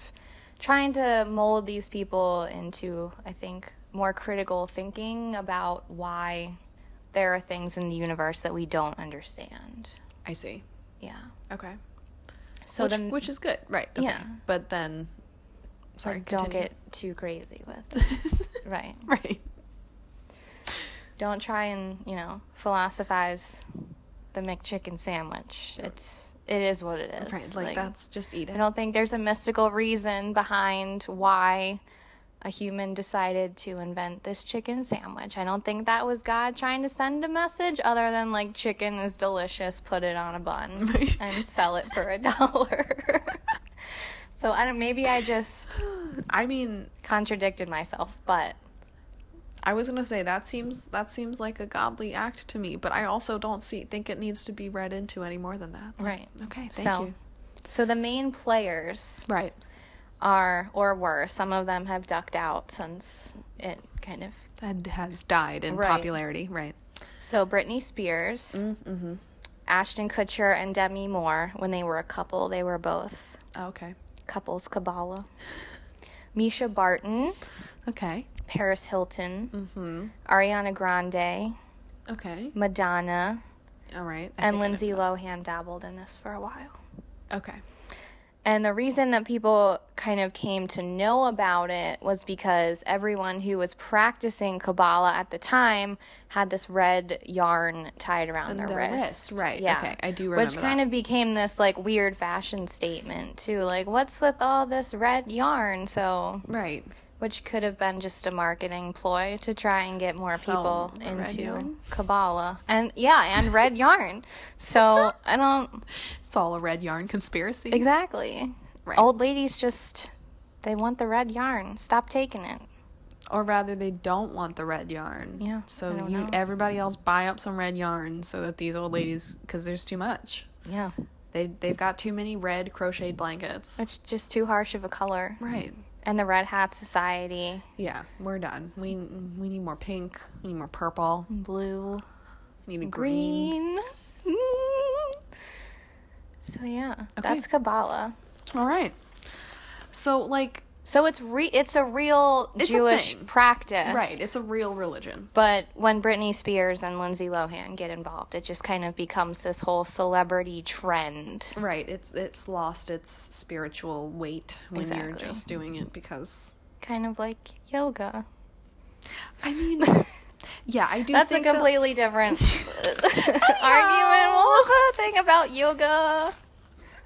trying to mold these people into, I think, more critical thinking about why there are things in the universe that we don't understand. I see. Yeah. Okay. So which, then, which is good, right? Okay. Yeah. But then, sorry, like, don't get too crazy with, right? Right. Don't try and, you know, philosophize the McChicken sandwich. It's it is what it is. Right. Like, like that's just eat it. I don't think there's a mystical reason behind why a human decided to invent this chicken sandwich. I don't think that was God trying to send a message other than, like, chicken is delicious, put it on a bun right. and sell it for a dollar. So, I don't, maybe I just, I mean, contradicted myself, but I was going to say that seems that seems like a godly act to me, but I also don't see think it needs to be read into any more than that. Right. Okay, thank so, you. So the main players right. are, or were, some of them have ducked out since it kind of... And has died in right. popularity, right. So Britney Spears, mm-hmm. Ashton Kutcher, and Demi Moore, when they were a couple, they were both oh, okay. couples, Kabbalah. Misha Barton. Okay. Paris Hilton. Mm-hmm. Ariana Grande. Okay. Madonna. All right. I and Lindsay Lohan dabbled in this for a while. Okay. And the reason that people kind of came to know about it was because everyone who was practicing Kabbalah at the time had this red yarn tied around their, their wrist. wrist. Right, yeah. Okay, I do remember Which that. kind of became this, like, weird fashion statement, too. Like, what's with all this red yarn? So, right. Which could have been just a marketing ploy to try and get more so, people into Kabbalah. And, yeah, and red yarn. So, I don't... It's all a red yarn conspiracy. Exactly. Right. Old ladies just, they want the red yarn. Stop taking it. Or rather, they don't want the red yarn. Yeah, So, you know. everybody else buy up some red yarn so that these old ladies, because there's too much. Yeah. They, they've got too many red crocheted blankets. It's just too harsh of a color. Right. And the Red Hat Society. Yeah, we're done. We we need more pink. We need more purple. Blue. We need a green. green. So, yeah. Okay. That's Kabbalah. All right. So, like... So, it's re- it's a real it's Jewish a practice. Right. It's a real religion. But when Britney Spears and Lindsay Lohan get involved, it just kind of becomes this whole celebrity trend. Right. It's it's lost its spiritual weight when exactly. you're just doing it because... Kind of like yoga. I mean... Yeah, I do That's think a completely that... different argument thing about yoga.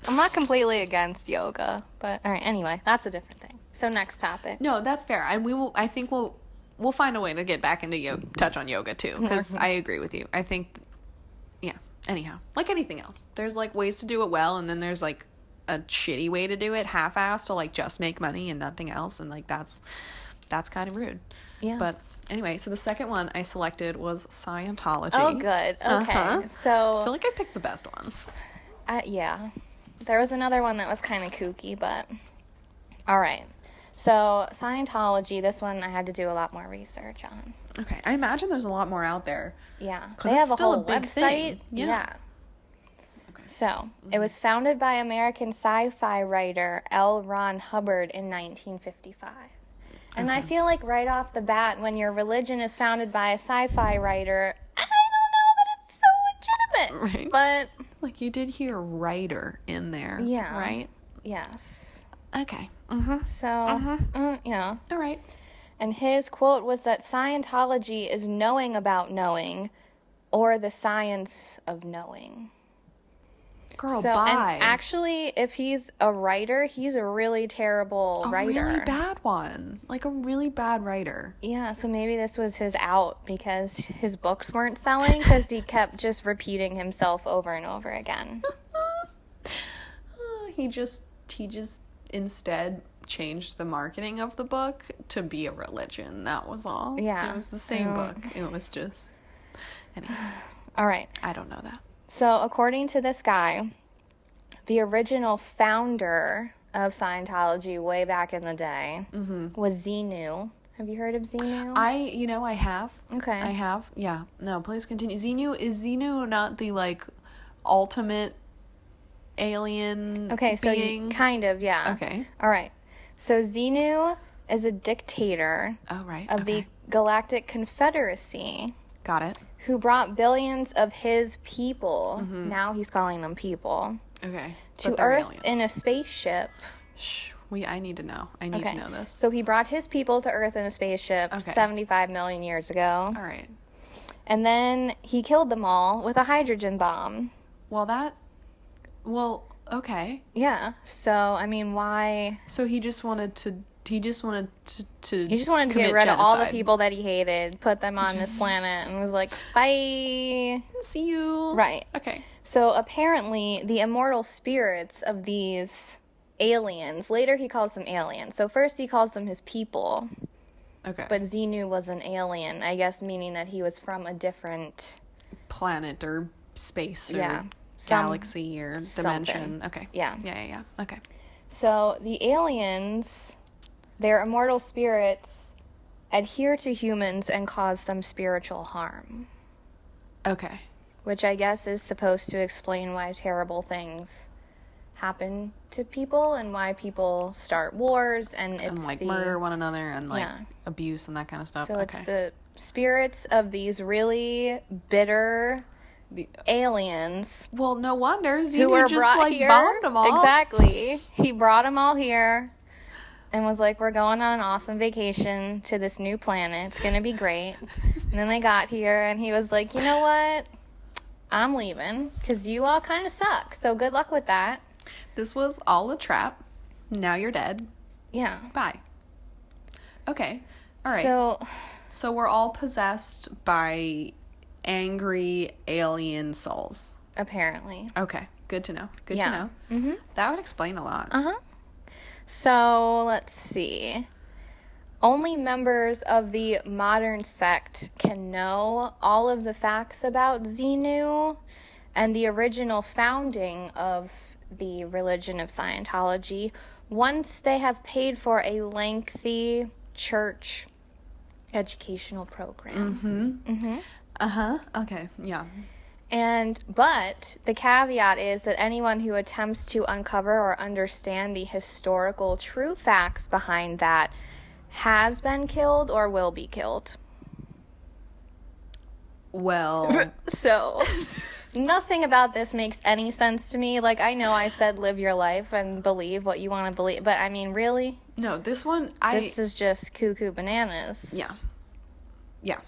I'm not completely against yoga, but... All right, anyway, that's a different thing. So next topic. No, that's fair. And we will. I think we'll we'll find a way to get back into yoga, touch on yoga too, because I agree with you. I think, yeah. Anyhow, like anything else, there's like ways to do it well, and then there's like a shitty way to do it, half-assed, to like just make money and nothing else, and like that's that's kind of rude. Yeah. But anyway, so the second one I selected was Scientology. Oh, good. Okay. Uh-huh. So I feel like I picked the best ones. Uh, yeah. There was another one that was kind of kooky, but all right. So Scientology, this one I had to do a lot more research on. Okay. I imagine there's a lot more out there. Yeah. Because it's have still a, whole a big website. Thing. Yeah. yeah. So, mm-hmm. It was founded by American sci-fi writer L. Ron Hubbard in nineteen fifty-five. And okay. I feel like right off the bat, when your religion is founded by a sci-fi writer, I don't know that it's so legitimate. Right. But... like, you did hear writer in there. Yeah. Right? Yes. Okay. Uh-huh. So, uh-huh. Mm, yeah. All right. And his quote was that Scientology is knowing about knowing, or the science of knowing. Girl, so, bye. And actually, if he's a writer, he's a really terrible a writer. A really bad one. Like, a really bad writer. Yeah, so maybe this was his out because his books weren't selling because he kept just repeating himself over and over again. he just, he just instead changed the marketing of the book to be a religion. That was all. Yeah. It was the same um, book. It was just... Anyway. All right. I don't know that. So, according to this guy, the original founder of Scientology way back in the day mm-hmm. was Xenu. Have you heard of Xenu? I, you know, I have. Okay. I have. Yeah. No, please continue. Xenu, is Xenu not the, like, ultimate alien okay, being? Okay, so kind of, yeah. Okay. All right. So, Xenu is a dictator oh, right. of okay. the Galactic Confederacy. Got it. Who brought billions of his people, mm-hmm. now he's calling them people, okay, to Earth aliens. In a spaceship. Shh, we, I need to know. I need okay. to know this. So he brought his people to Earth in a spaceship okay. seventy-five million years ago. All right. And then he killed them all with a hydrogen bomb. Well, that... Well, okay. Yeah. So, I mean, why... So he just wanted to... He just wanted to, to He just wanted to get rid genocide. Of all the people that he hated, put them on this planet, and was like, bye. See you. Right. Okay. So apparently, the immortal spirits of these aliens, later he calls them aliens. So first he calls them his people. Okay. But Xenu was an alien, I guess, meaning that he was from a different... planet or space or yeah, galaxy some, or dimension. Something. Okay. Yeah. Yeah, yeah, yeah. Okay. So the aliens... their immortal spirits adhere to humans and cause them spiritual harm. Okay. Which I guess is supposed to explain why terrible things happen to people and why people start wars and it's and like the, murder one another and like yeah. abuse and that kind of stuff. So okay. it's the spirits of these really bitter the, aliens. Well, no wonder Xenu just like here. Bombed them all. Exactly. He brought them all here. And was like, we're going on an awesome vacation to this new planet. It's going to be great. And then they got here, and he was like, you know what? I'm leaving, because you all kind of suck. So good luck with that. This was all a trap. Now you're dead. Yeah. Bye. Okay. All right. So, so we're all possessed by angry alien souls. Apparently. Okay. Good to know. Good yeah. to know. Mm-hmm. That would explain a lot. Uh-huh. So, let's see. Only members of the modern sect can know all of the facts about Xenu and the original founding of the religion of Scientology once they have paid for a lengthy church educational program. Mm-hmm. Mm-hmm. Uh-huh. Okay. Yeah. And, but, the caveat is that anyone who attempts to uncover or understand the historical true facts behind that has been killed or will be killed. Well. So, nothing about this makes any sense to me. Like, I know I said live your life and believe what you want to believe, but, I mean, really? No, this one, I... This is just cuckoo bananas. Yeah. Yeah.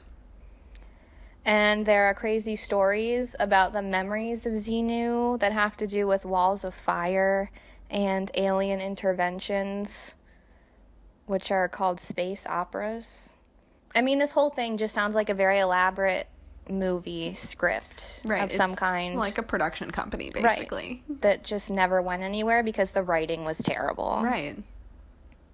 And there are crazy stories about the memories of Xenu that have to do with walls of fire and alien interventions, which are called space operas. I mean, this whole thing just sounds like a very elaborate movie script right, of some kind. Right, like a production company, basically. Right, that just never went anywhere because the writing was terrible. Right.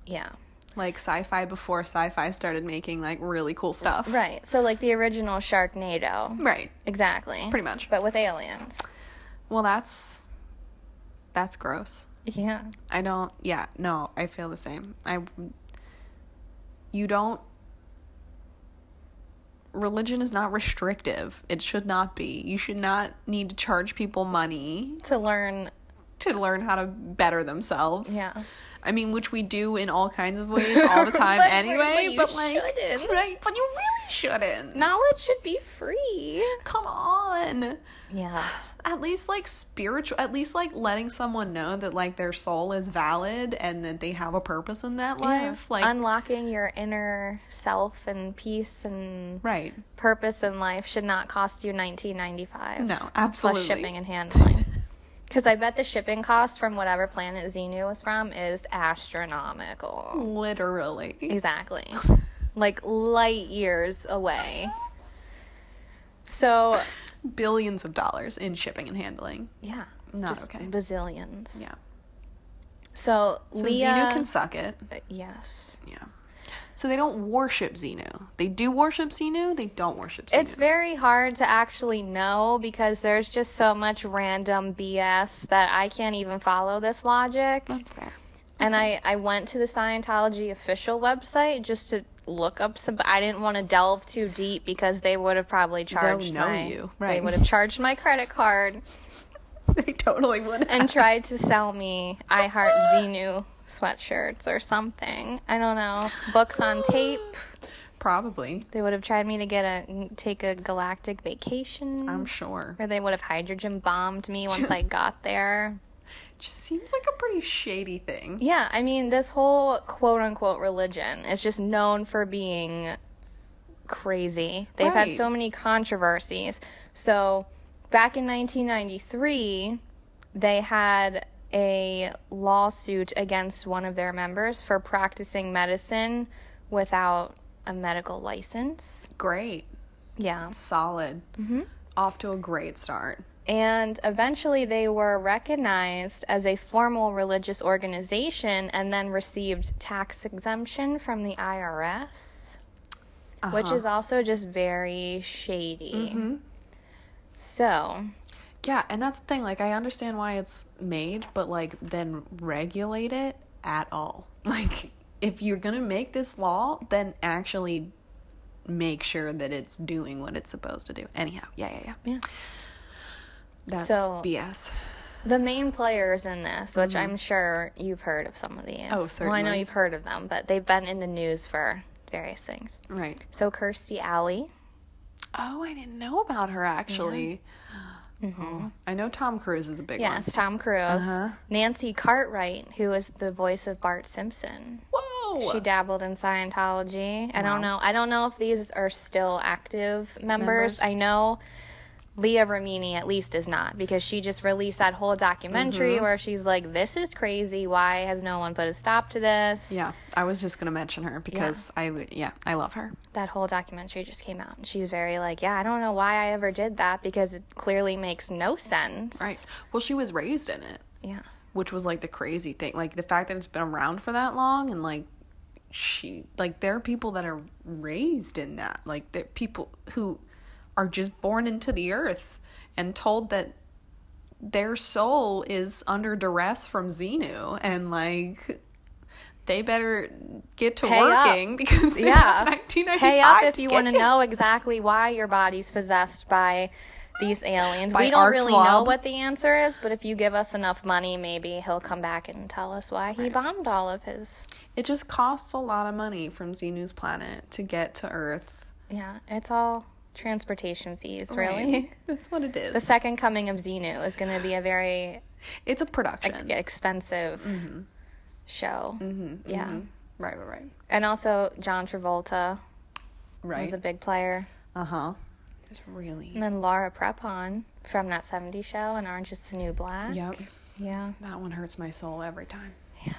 Yeah. Like, sci-fi before sci-fi started making, like, really cool stuff. Right. So, like, the original Sharknado. Right. Exactly. Pretty much. But with aliens. Well, that's... That's gross. Yeah. I don't... Yeah, no, I feel the same. I... You don't... Religion is not restrictive. It should not be. You should not need to charge people money... To learn... To learn how to better themselves. Yeah. I mean, which we do in all kinds of ways all the time but, anyway. But, but like, shouldn't. Right? But you really shouldn't. Knowledge should be free. Come on. Yeah. At least like spiritual. At least like letting someone know that like their soul is valid and that they have a purpose in that life. Yeah. Like unlocking your inner self and peace and right purpose in life should not cost you nineteen ninety-five. No, absolutely. Plus shipping and handling. Because I bet the shipping cost from whatever planet Xenu was from is astronomical. Literally. Exactly. Like, light years away. So. Billions of dollars in shipping and handling. Yeah. Not just okay. Bazillions. Yeah. So, so Leah. Xenu can suck it. Uh, yes. Yeah. So they don't worship Xenu. They do worship Xenu. They don't worship Xenu. It's very hard to actually know because there's just so much random B S that I can't even follow this logic. That's fair. And okay. I, I went to the Scientology official website just to look up some. I didn't want to delve too deep because they would have probably charged They'll know my, you. Right. They would have charged my credit card. They totally would have. And tried to sell me I Heart Xenu sweatshirts or something. I don't know. Books on tape. Probably. They would have tried me to get a take a galactic vacation. I'm sure. Or they would have hydrogen bombed me once I got there. Just seems like a pretty shady thing. Yeah, I mean, this whole quote unquote religion is just known for being crazy. They've right. had so many controversies. So, back in nineteen ninety-three, they had a lawsuit against one of their members for practicing medicine without a medical license. Great. Yeah. Solid. Mm-hmm. Off to a great start. And eventually they were recognized as a formal religious organization and then received tax exemption from the I R S, uh-huh. which is also just very shady. Mm-hmm. So... Yeah, and that's the thing. Like, I understand why it's made, but, like, then regulate it at all. Like, if you're going to make this law, then actually make sure that it's doing what it's supposed to do. Anyhow, yeah, yeah, yeah. yeah. That's so, B S. The main players in this, which mm-hmm. I'm sure you've heard of some of these. Oh, certainly. Well, I know you've heard of them, but they've been in the news for various things. Right. So, Kirstie Alley. Oh, I didn't know about her, actually. Yeah. Mm-hmm. Oh, I know Tom Cruise is a big yes, one. Yes, Tom Cruise. Uh-huh. Nancy Cartwright, who is the voice of Bart Simpson. Whoa! She dabbled in Scientology. I wow. don't know. I don't know if these are still active members. members. I know Leah Remini at least is not, because she just released that whole documentary mm-hmm. where she's like, "This is crazy. Why has no one put a stop to this?" Yeah, I was just gonna mention her because yeah. I yeah I love her. That whole documentary just came out, and she's very like, "Yeah, I don't know why I ever did that because it clearly makes no sense." Right. Well, she was raised in it. Yeah. Which was like the crazy thing, like the fact that it's been around for that long, and like she like there are people that are raised in that, like there are people who. Are just born into the earth and told that their soul is under duress from Xenu and like they better get to Pay working up. Because yeah, nineteen ninety-five Pay up if you want to know exactly why your body's possessed by these aliens. By we don't really mob. Know what the answer is, but if you give us enough money, maybe he'll come back and tell us why he right. bombed all of his. It just costs a lot of money from Xenu's planet to get to Earth. Yeah, it's all. Transportation fees, really. Right. That's what it is. The second coming of Xenu is going to be a very... It's a production. E- expensive mm-hmm. show. Mm-hmm. Yeah. Mm-hmm. Right, right, right. And also, John Travolta right. was a big player. Uh-huh. It's really... And then Laura Prepon from That seventies Show and Orange is the New Black. Yep. Yeah. That one hurts my soul every time. Yeah.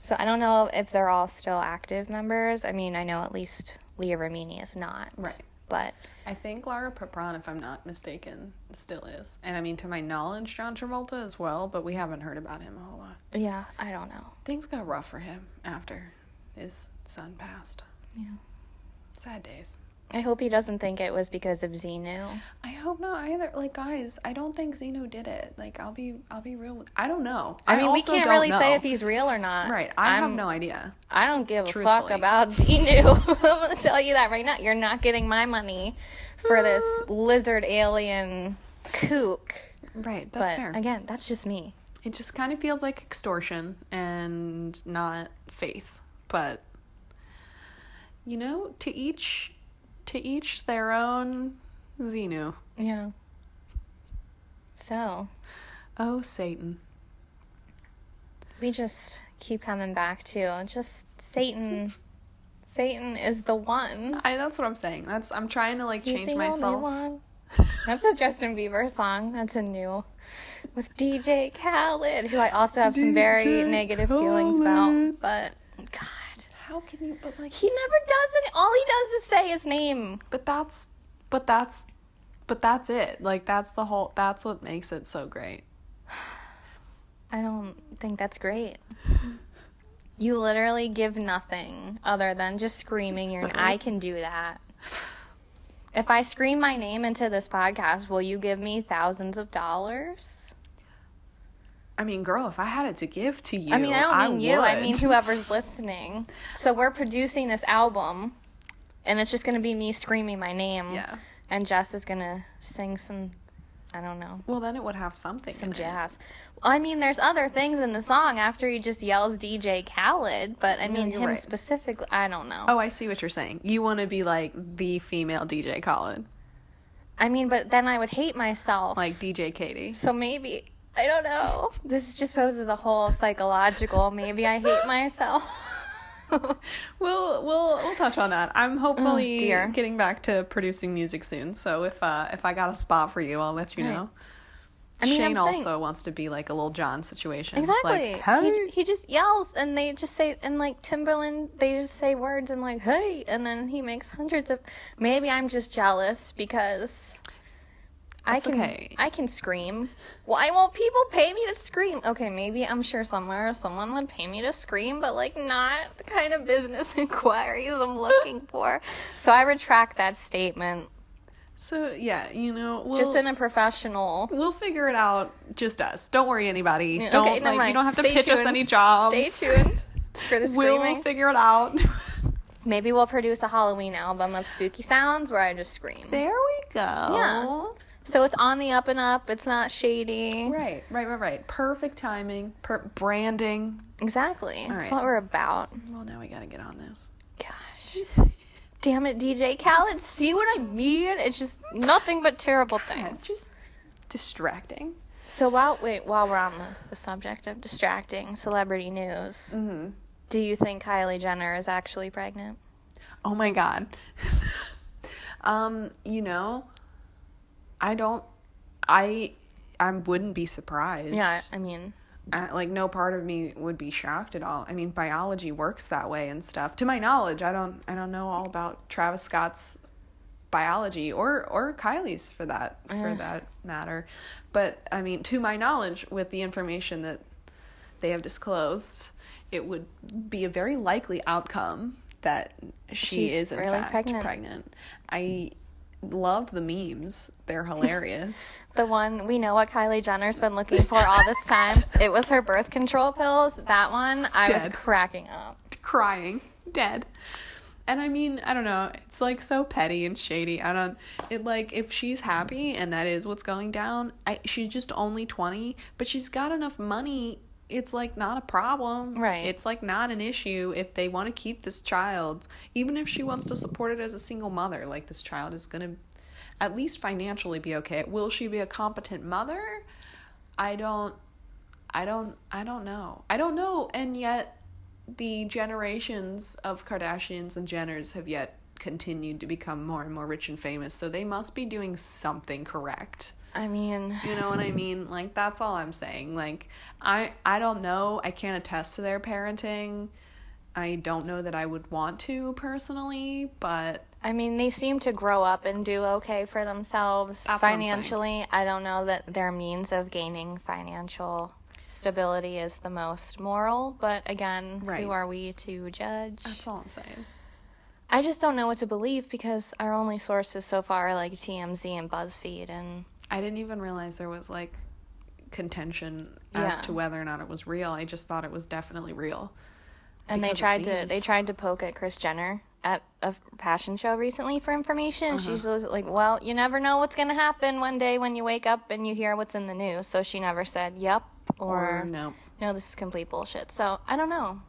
So I don't know if they're all still active members. I mean, I know at least Leah Remini is not. Right. But I think Laura Prepon, if I'm not mistaken, still is. And I mean, to my knowledge, John Travolta as well, but we haven't heard about him a whole lot. Yeah, I don't know. Things got rough for him after his son passed. Yeah. Sad days. I hope he doesn't think it was because of Xenu. I hope not either. Like, guys, I don't think Xenu did it. Like, I'll be I'll be real with... I don't know. I mean, I we can't really know. say if he's real or not. Right. I I'm, have no idea. I don't give Truthfully. a fuck about Xenu. I'm going to tell you that right now. You're not getting my money for this lizard alien kook. Right. That's but, fair. Again, that's just me. It just kind of feels like extortion and not faith. But, you know, to each... To each their own Xenu. Yeah. So. Oh, Satan. We just keep coming back to just Satan. Satan is the one. I. That's what I'm saying. That's I'm trying to, like, He's change the myself. Only one. That's a Justin Bieber song. That's a new. With D J Khaled, who I also have D J some very negative Khaled. feelings about. But, God. How can you, but like... He never does it. All he does is say his name. But that's, but that's, but that's it. Like, that's the whole, that's what makes it so great. I don't think that's great. You literally give nothing other than just screaming your, I can do that. If I scream my name into this podcast, will you give me thousands of dollars? I mean, girl, if I had it to give to you, I mean, I don't I mean you. Would. I mean whoever's listening. So we're producing this album, and it's just going to be me screaming my name. Yeah. And Jess is going to sing some, I don't know. Well, then it would have something. Some jazz. It. I mean, there's other things in the song after he just yells D J Khaled, but I mean no, him right. specifically, I don't know. Oh, I see what you're saying. You want to be like the female D J Khaled. I mean, but then I would hate myself. Like D J Katie. So maybe... I don't know. This just poses a whole psychological, maybe I hate myself. we'll we'll we'll touch on that. I'm hopefully oh, dear. getting back to producing music soon. So if uh, if I got a spot for you, I'll let you right. know. I mean, Shane I'm also saying, wants to be like a Lil Jon situation. Exactly. Like, hey. He he just yells and they just say, and like Timberland, they just say words and like, hey, and then he makes hundreds of, maybe I'm just jealous because... That's I can okay. I can scream. Why won't people pay me to scream? Okay, maybe I'm sure somewhere someone would pay me to scream, but like not the kind of business inquiries I'm looking for. So I retract that statement. So yeah, you know, we'll, just in a professional. We'll figure it out. Just us. Don't worry, anybody. Yeah, don't okay, like mind. you don't have Stay to pitch tuned. us any jobs. Stay tuned for the screaming. We'll figure it out. Maybe we'll produce a Halloween album of spooky sounds where I just scream. There we go. Yeah. So it's on the up and up. It's not shady. Right, right, right, right. Perfect timing. Per- branding. Exactly. All That's right. what we're about. Well, now we got to get on this. Gosh. Damn it, D J Khaled. See what I mean? It's just nothing but terrible God, things. Just distracting. So while wait, while we're on the, the subject of distracting celebrity news, mm-hmm. do you think Kylie Jenner is actually pregnant? Oh, my God. um, you know... I don't, I, I wouldn't be surprised. Yeah, I mean. I, like, no part of me would be shocked at all. I mean, biology works that way and stuff. To my knowledge, I don't, I don't know all about Travis Scott's biology or, or Kylie's for that, for uh. that matter. But, I mean, to my knowledge, with the information that they have disclosed, it would be a very likely outcome that she She's is, in really fact, pregnant. pregnant. I... love the memes. They're hilarious. The one, we know what Kylie Jenner's been looking for all this time. It was her birth control pills. That one, I dead. was cracking up. Crying. Dead. And I mean, I don't know. It's like so petty and shady. I don't, it like, if she's happy and that is what's going down, I, she's just only twenty, but she's got enough money. It's like not a problem. Right. It's like not an issue if they want to keep this child. Even if she wants to support it as a single mother, like this child is going to at least financially be okay. Will she be a competent mother? I don't, I don't, I don't know. I don't know. And yet the generations of Kardashians and Jenners have yet continued to become more and more rich and famous. So they must be doing something correct. I mean, you know what I mean? Like, that's all I'm saying. Like, I I don't know. I can't attest to their parenting. I don't know that I would want to personally, but I mean, they seem to grow up and do okay for themselves financially. I don't know that their means of gaining financial stability is the most moral, but again, right. Who are we to judge? That's all I'm saying. I just don't know what to believe because our only sources so far are like T M Z and BuzzFeed, and I didn't even realize there was like contention as yeah. to whether or not it was real. I just thought it was definitely real. And they tried seems... to they tried to poke at Kris Jenner at a fashion show recently for information. Uh-huh. She's like, well, you never know what's going to happen one day when you wake up and you hear what's in the news. So she never said, yep, or, or no. No, this is complete bullshit. So I don't know.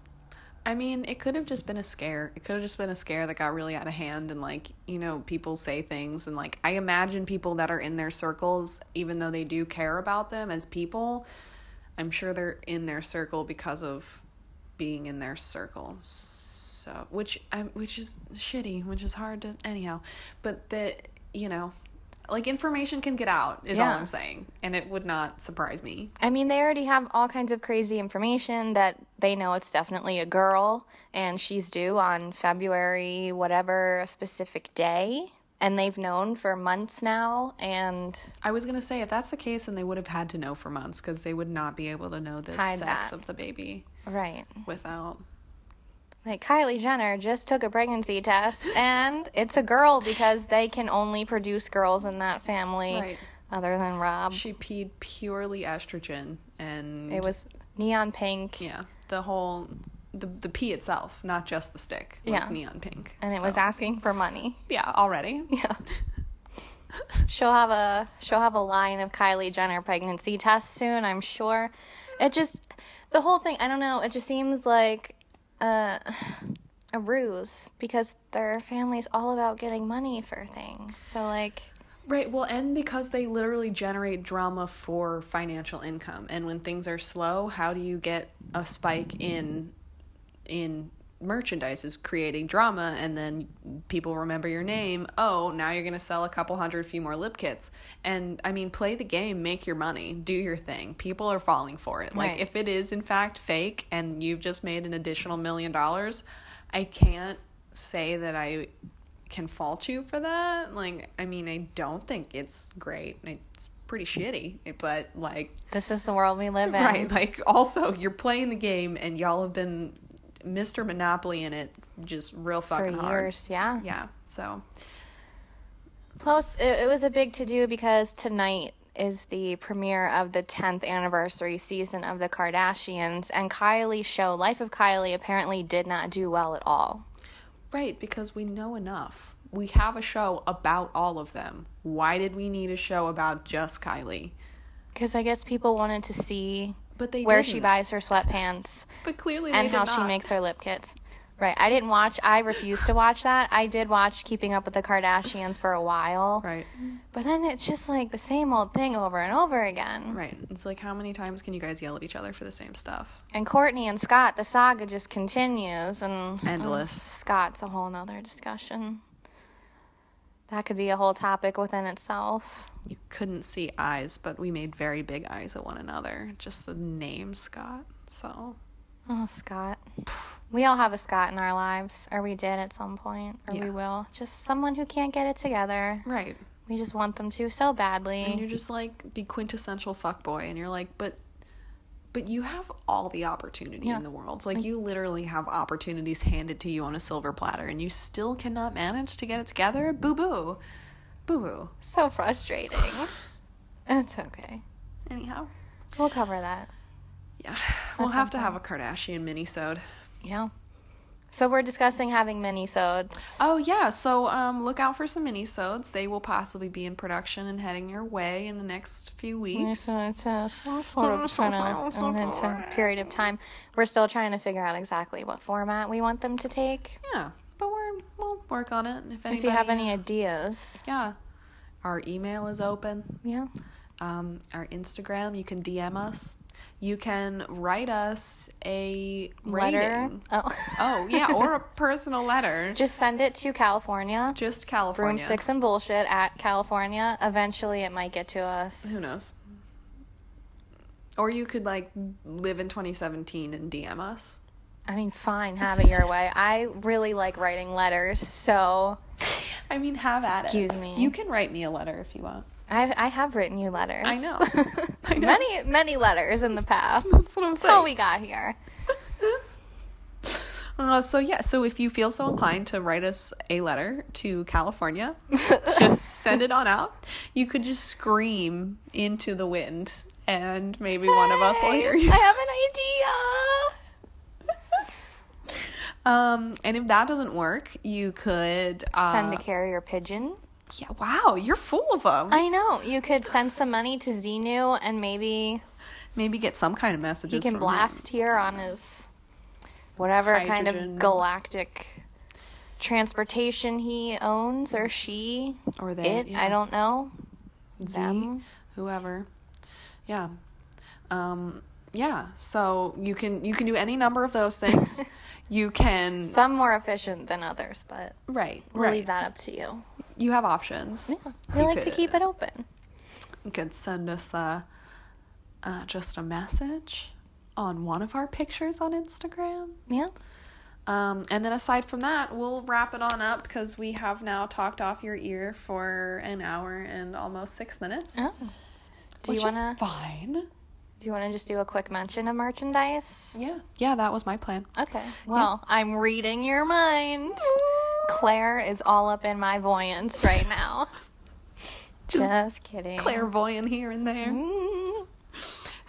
I mean, it could have just been a scare. It could have just been a scare that got really out of hand, and, like, you know, people say things, and, like, I imagine people that are in their circles, even though they do care about them as people, I'm sure they're in their circle because of being in their circles. So, which um, which is shitty, which is hard to, anyhow. But the, you know, like, information can get out is yeah. all I'm saying, and it would not surprise me. I mean, they already have all kinds of crazy information that they know it's definitely a girl, and she's due on February whatever, a specific day, and they've known for months now, and... I was going to say, if that's the case, then they would have had to know for months, because they would not be able to know the sex that. of the baby. Right. Without... Like, Kylie Jenner just took a pregnancy test, and it's a girl because they can only produce girls in that family, right. other than Rob. She peed purely estrogen, and... It was neon pink. Yeah, the whole... The, the pee itself, not just the stick, was yeah. neon pink. And so. It was asking for money. Yeah, already. Yeah. she'll have a She'll have a line of Kylie Jenner pregnancy tests soon, I'm sure. It just... The whole thing, I don't know, it just seems like... Uh, a ruse, because their family's all about getting money for things. So, like... Right, well, and because they literally generate drama for financial income. And when things are slow, how do you get a spike in in merchandise? Is creating drama, and then people remember your name. Oh, now you're going to sell a couple hundred few more lip kits. And, I mean, play the game, make your money, do your thing. People are falling for it. Right. Like, if it is, in fact, fake and you've just made an additional million dollars, I can't say that I can fault you for that. Like, I mean, I don't think it's great. It's pretty shitty, but, like... This is the world we live in. Right, like, also, you're playing the game, and y'all have been... Mister Monopoly in it just real fucking hard. For years, yeah. Yeah, so. Plus, it, it was a big to-do because tonight is the premiere of the tenth anniversary season of The Kardashians, and Kylie's show, Life of Kylie, apparently did not do well at all. Right, because we know enough. We have a show about all of them. Why did we need a show about just Kylie? Because I guess people wanted to see... But they where didn't. She buys her sweatpants, but clearly they and did how not. She makes her lip kits. Right, I didn't watch. I refused to watch that. I did watch Keeping Up with the Kardashians for a while. Right, but then it's just like the same old thing over and over again. Right, it's like how many times can you guys yell at each other for the same stuff? And Courtney and Scott, the saga just continues and endless. Oh, Scott's a whole nother discussion. That could be a whole topic within itself. You couldn't see eyes, but we made very big eyes at one another. Just the name Scott, so. Oh, Scott. We all have a Scott in our lives, or we did at some point, or yeah. we will. Just someone who can't get it together. Right. We just want them to so badly. And you're just like the quintessential fuckboy, and you're like, but... But you have all the opportunity yeah. in the world. Like, you literally have opportunities handed to you on a silver platter, and you still cannot manage to get it together? Boo-boo. Boo-boo. So frustrating. It's okay. Anyhow. We'll cover that. Yeah. That's we'll have to have a Kardashian mini-sode. Yeah. So we're discussing having mini-sodes. Oh, yeah. So um, look out for some mini-sodes. They will possibly be in production and heading your way in the next few weeks. It's a sort of, so know, so and it's a period of time. We're still trying to figure out exactly what format we want them to take. Yeah, but we're, we'll work on it. If, anybody, if you have any ideas. Yeah. Our email is open. Yeah. Um, our Instagram, you can D M us. You can write us a rating. Letter. Oh. oh, yeah, or a personal letter. Just send it to California. Just California. Broomsticks and Bullshit at California. Eventually it might get to us. Who knows? Or you could, like, live in twenty seventeen and D M us. I mean, fine, have it your way. I really like writing letters, so... I mean, have at it. Excuse me. You can write me a letter if you want. I I have written you letters. I know. I know. Many, many letters in the past. That's what I'm saying. That's how we got here. Uh, so, yeah. So, if you feel so inclined to write us a letter to California, just send it on out. You could just scream into the wind, and maybe hey, one of us will hear you. I have an idea. um, and if that doesn't work, you could... Uh, send a carrier pigeon. Yeah, wow. You're full of them. I know. You could send some money to Xenu, and maybe... Maybe get some kind of messages from him. He can blast here on his... Whatever Hydrogen. Kind of galactic transportation he owns, or she, or they, it, yeah. I don't know, Z, them, whoever, yeah, um, yeah. So you can you can do any number of those things. You can some more efficient than others, but right, we'll right. leave that up to you. You have options. Yeah, we you like could, to keep it open. You could send us uh, uh, just a message on one of our pictures on Instagram. Yeah. Um, and then aside from that, we'll wrap it on up because we have now talked off your ear for an hour and almost six minutes. Oh. Do which you wanna, is fine. Do you want to just do a quick mention of merchandise? Yeah. Yeah, that was my plan. Okay. Well, yeah. I'm reading your mind. Claire is all up in my voyance right now. just, just kidding. Clairvoyant here and there. Mm.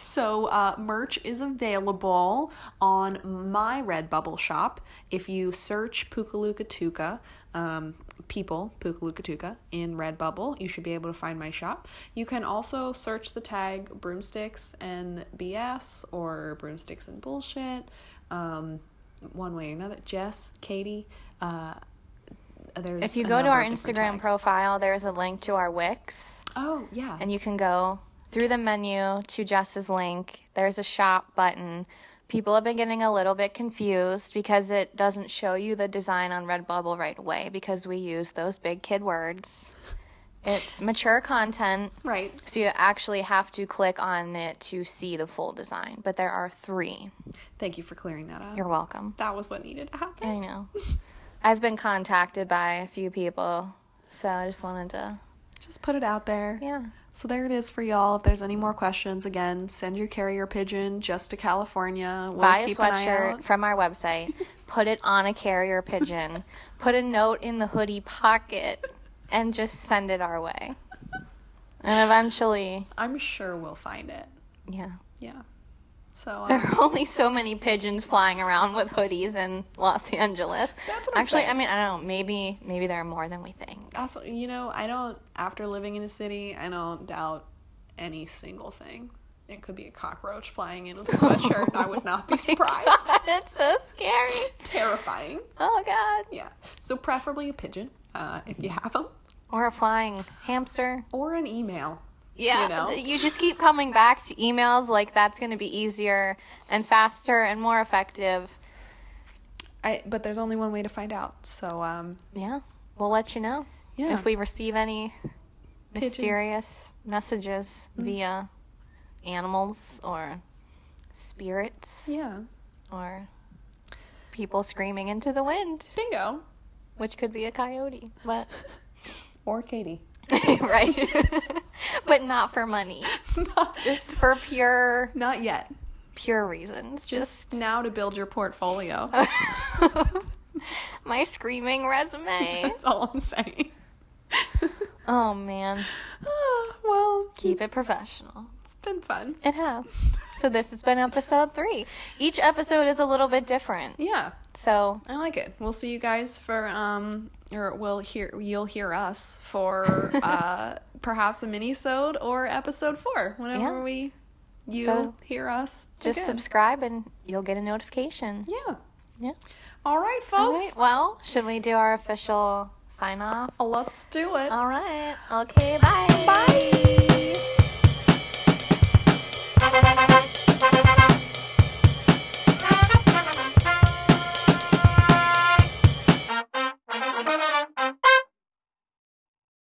So, uh, merch is available on my Redbubble shop. If you search Pookalukatuka, um, people, Pookalukatuka, in Redbubble, you should be able to find my shop. You can also search the tag Broomsticks and B S or Broomsticks and Bullshit, um, one way or another. Jess, Katie, uh, there's if you go to our Instagram tags. Profile, there's a link to our Wix. Oh, yeah. And you can go... through the menu to Jess's link, there's a shop button. People have been getting a little bit confused because it doesn't show you the design on Redbubble right away because we use those big kid words. It's mature content. Right. So you actually have to click on it to see the full design. But there are three. Thank you for clearing that up. You're welcome. That was what needed to happen. I know. I've been contacted by a few people, so I just wanted to... just put it out there. Yeah. So there it is for y'all. If there's any more questions, again, send your carrier pigeon just to California. We'll buy a sweatshirt from our website. Put it on a carrier pigeon. Put a note in the hoodie pocket and just send it our way. And eventually... I'm sure we'll find it. Yeah. Yeah. So um, there are only so many pigeons flying around with hoodies in Los Angeles. That's what I'm Actually, saying. I mean, I don't know. Maybe, maybe there are more than we think. Also, you know, I don't, after living in a city, I don't doubt any single thing. It could be a cockroach flying in with a sweatshirt. I would not be surprised. God, it's so scary. Terrifying. Oh, God. Yeah. So preferably a pigeon, uh, if you have them. Or a flying hamster. Or an email. Yeah, you know? You just keep coming back to emails. Like, that's going to be easier and faster and more effective. I But there's only one way to find out, so... Um, yeah, we'll let you know yeah. if we receive any pigeons. Mysterious messages mm-hmm. via animals or spirits. Yeah. Or people screaming into the wind. Bingo. Which could be a coyote, but... or Katie. Right. But not for money. Not, just for pure... Not yet. Pure reasons. Just, just now to build your portfolio. My screaming resume. That's all I'm saying. Oh, man. Well... Keep it professional. It's been fun. It has. So this has been episode three. Each episode is a little bit different. Yeah. So... I like it. We'll see you guys for... um. Or we'll hear you'll hear us for uh, perhaps a minisode or episode four whenever yeah. we you so hear us. Just again. Subscribe and you'll get a notification. Yeah, yeah. All right, folks. All right, well, should we do our official sign off? Let's do it. All right. Okay. Bye. Bye.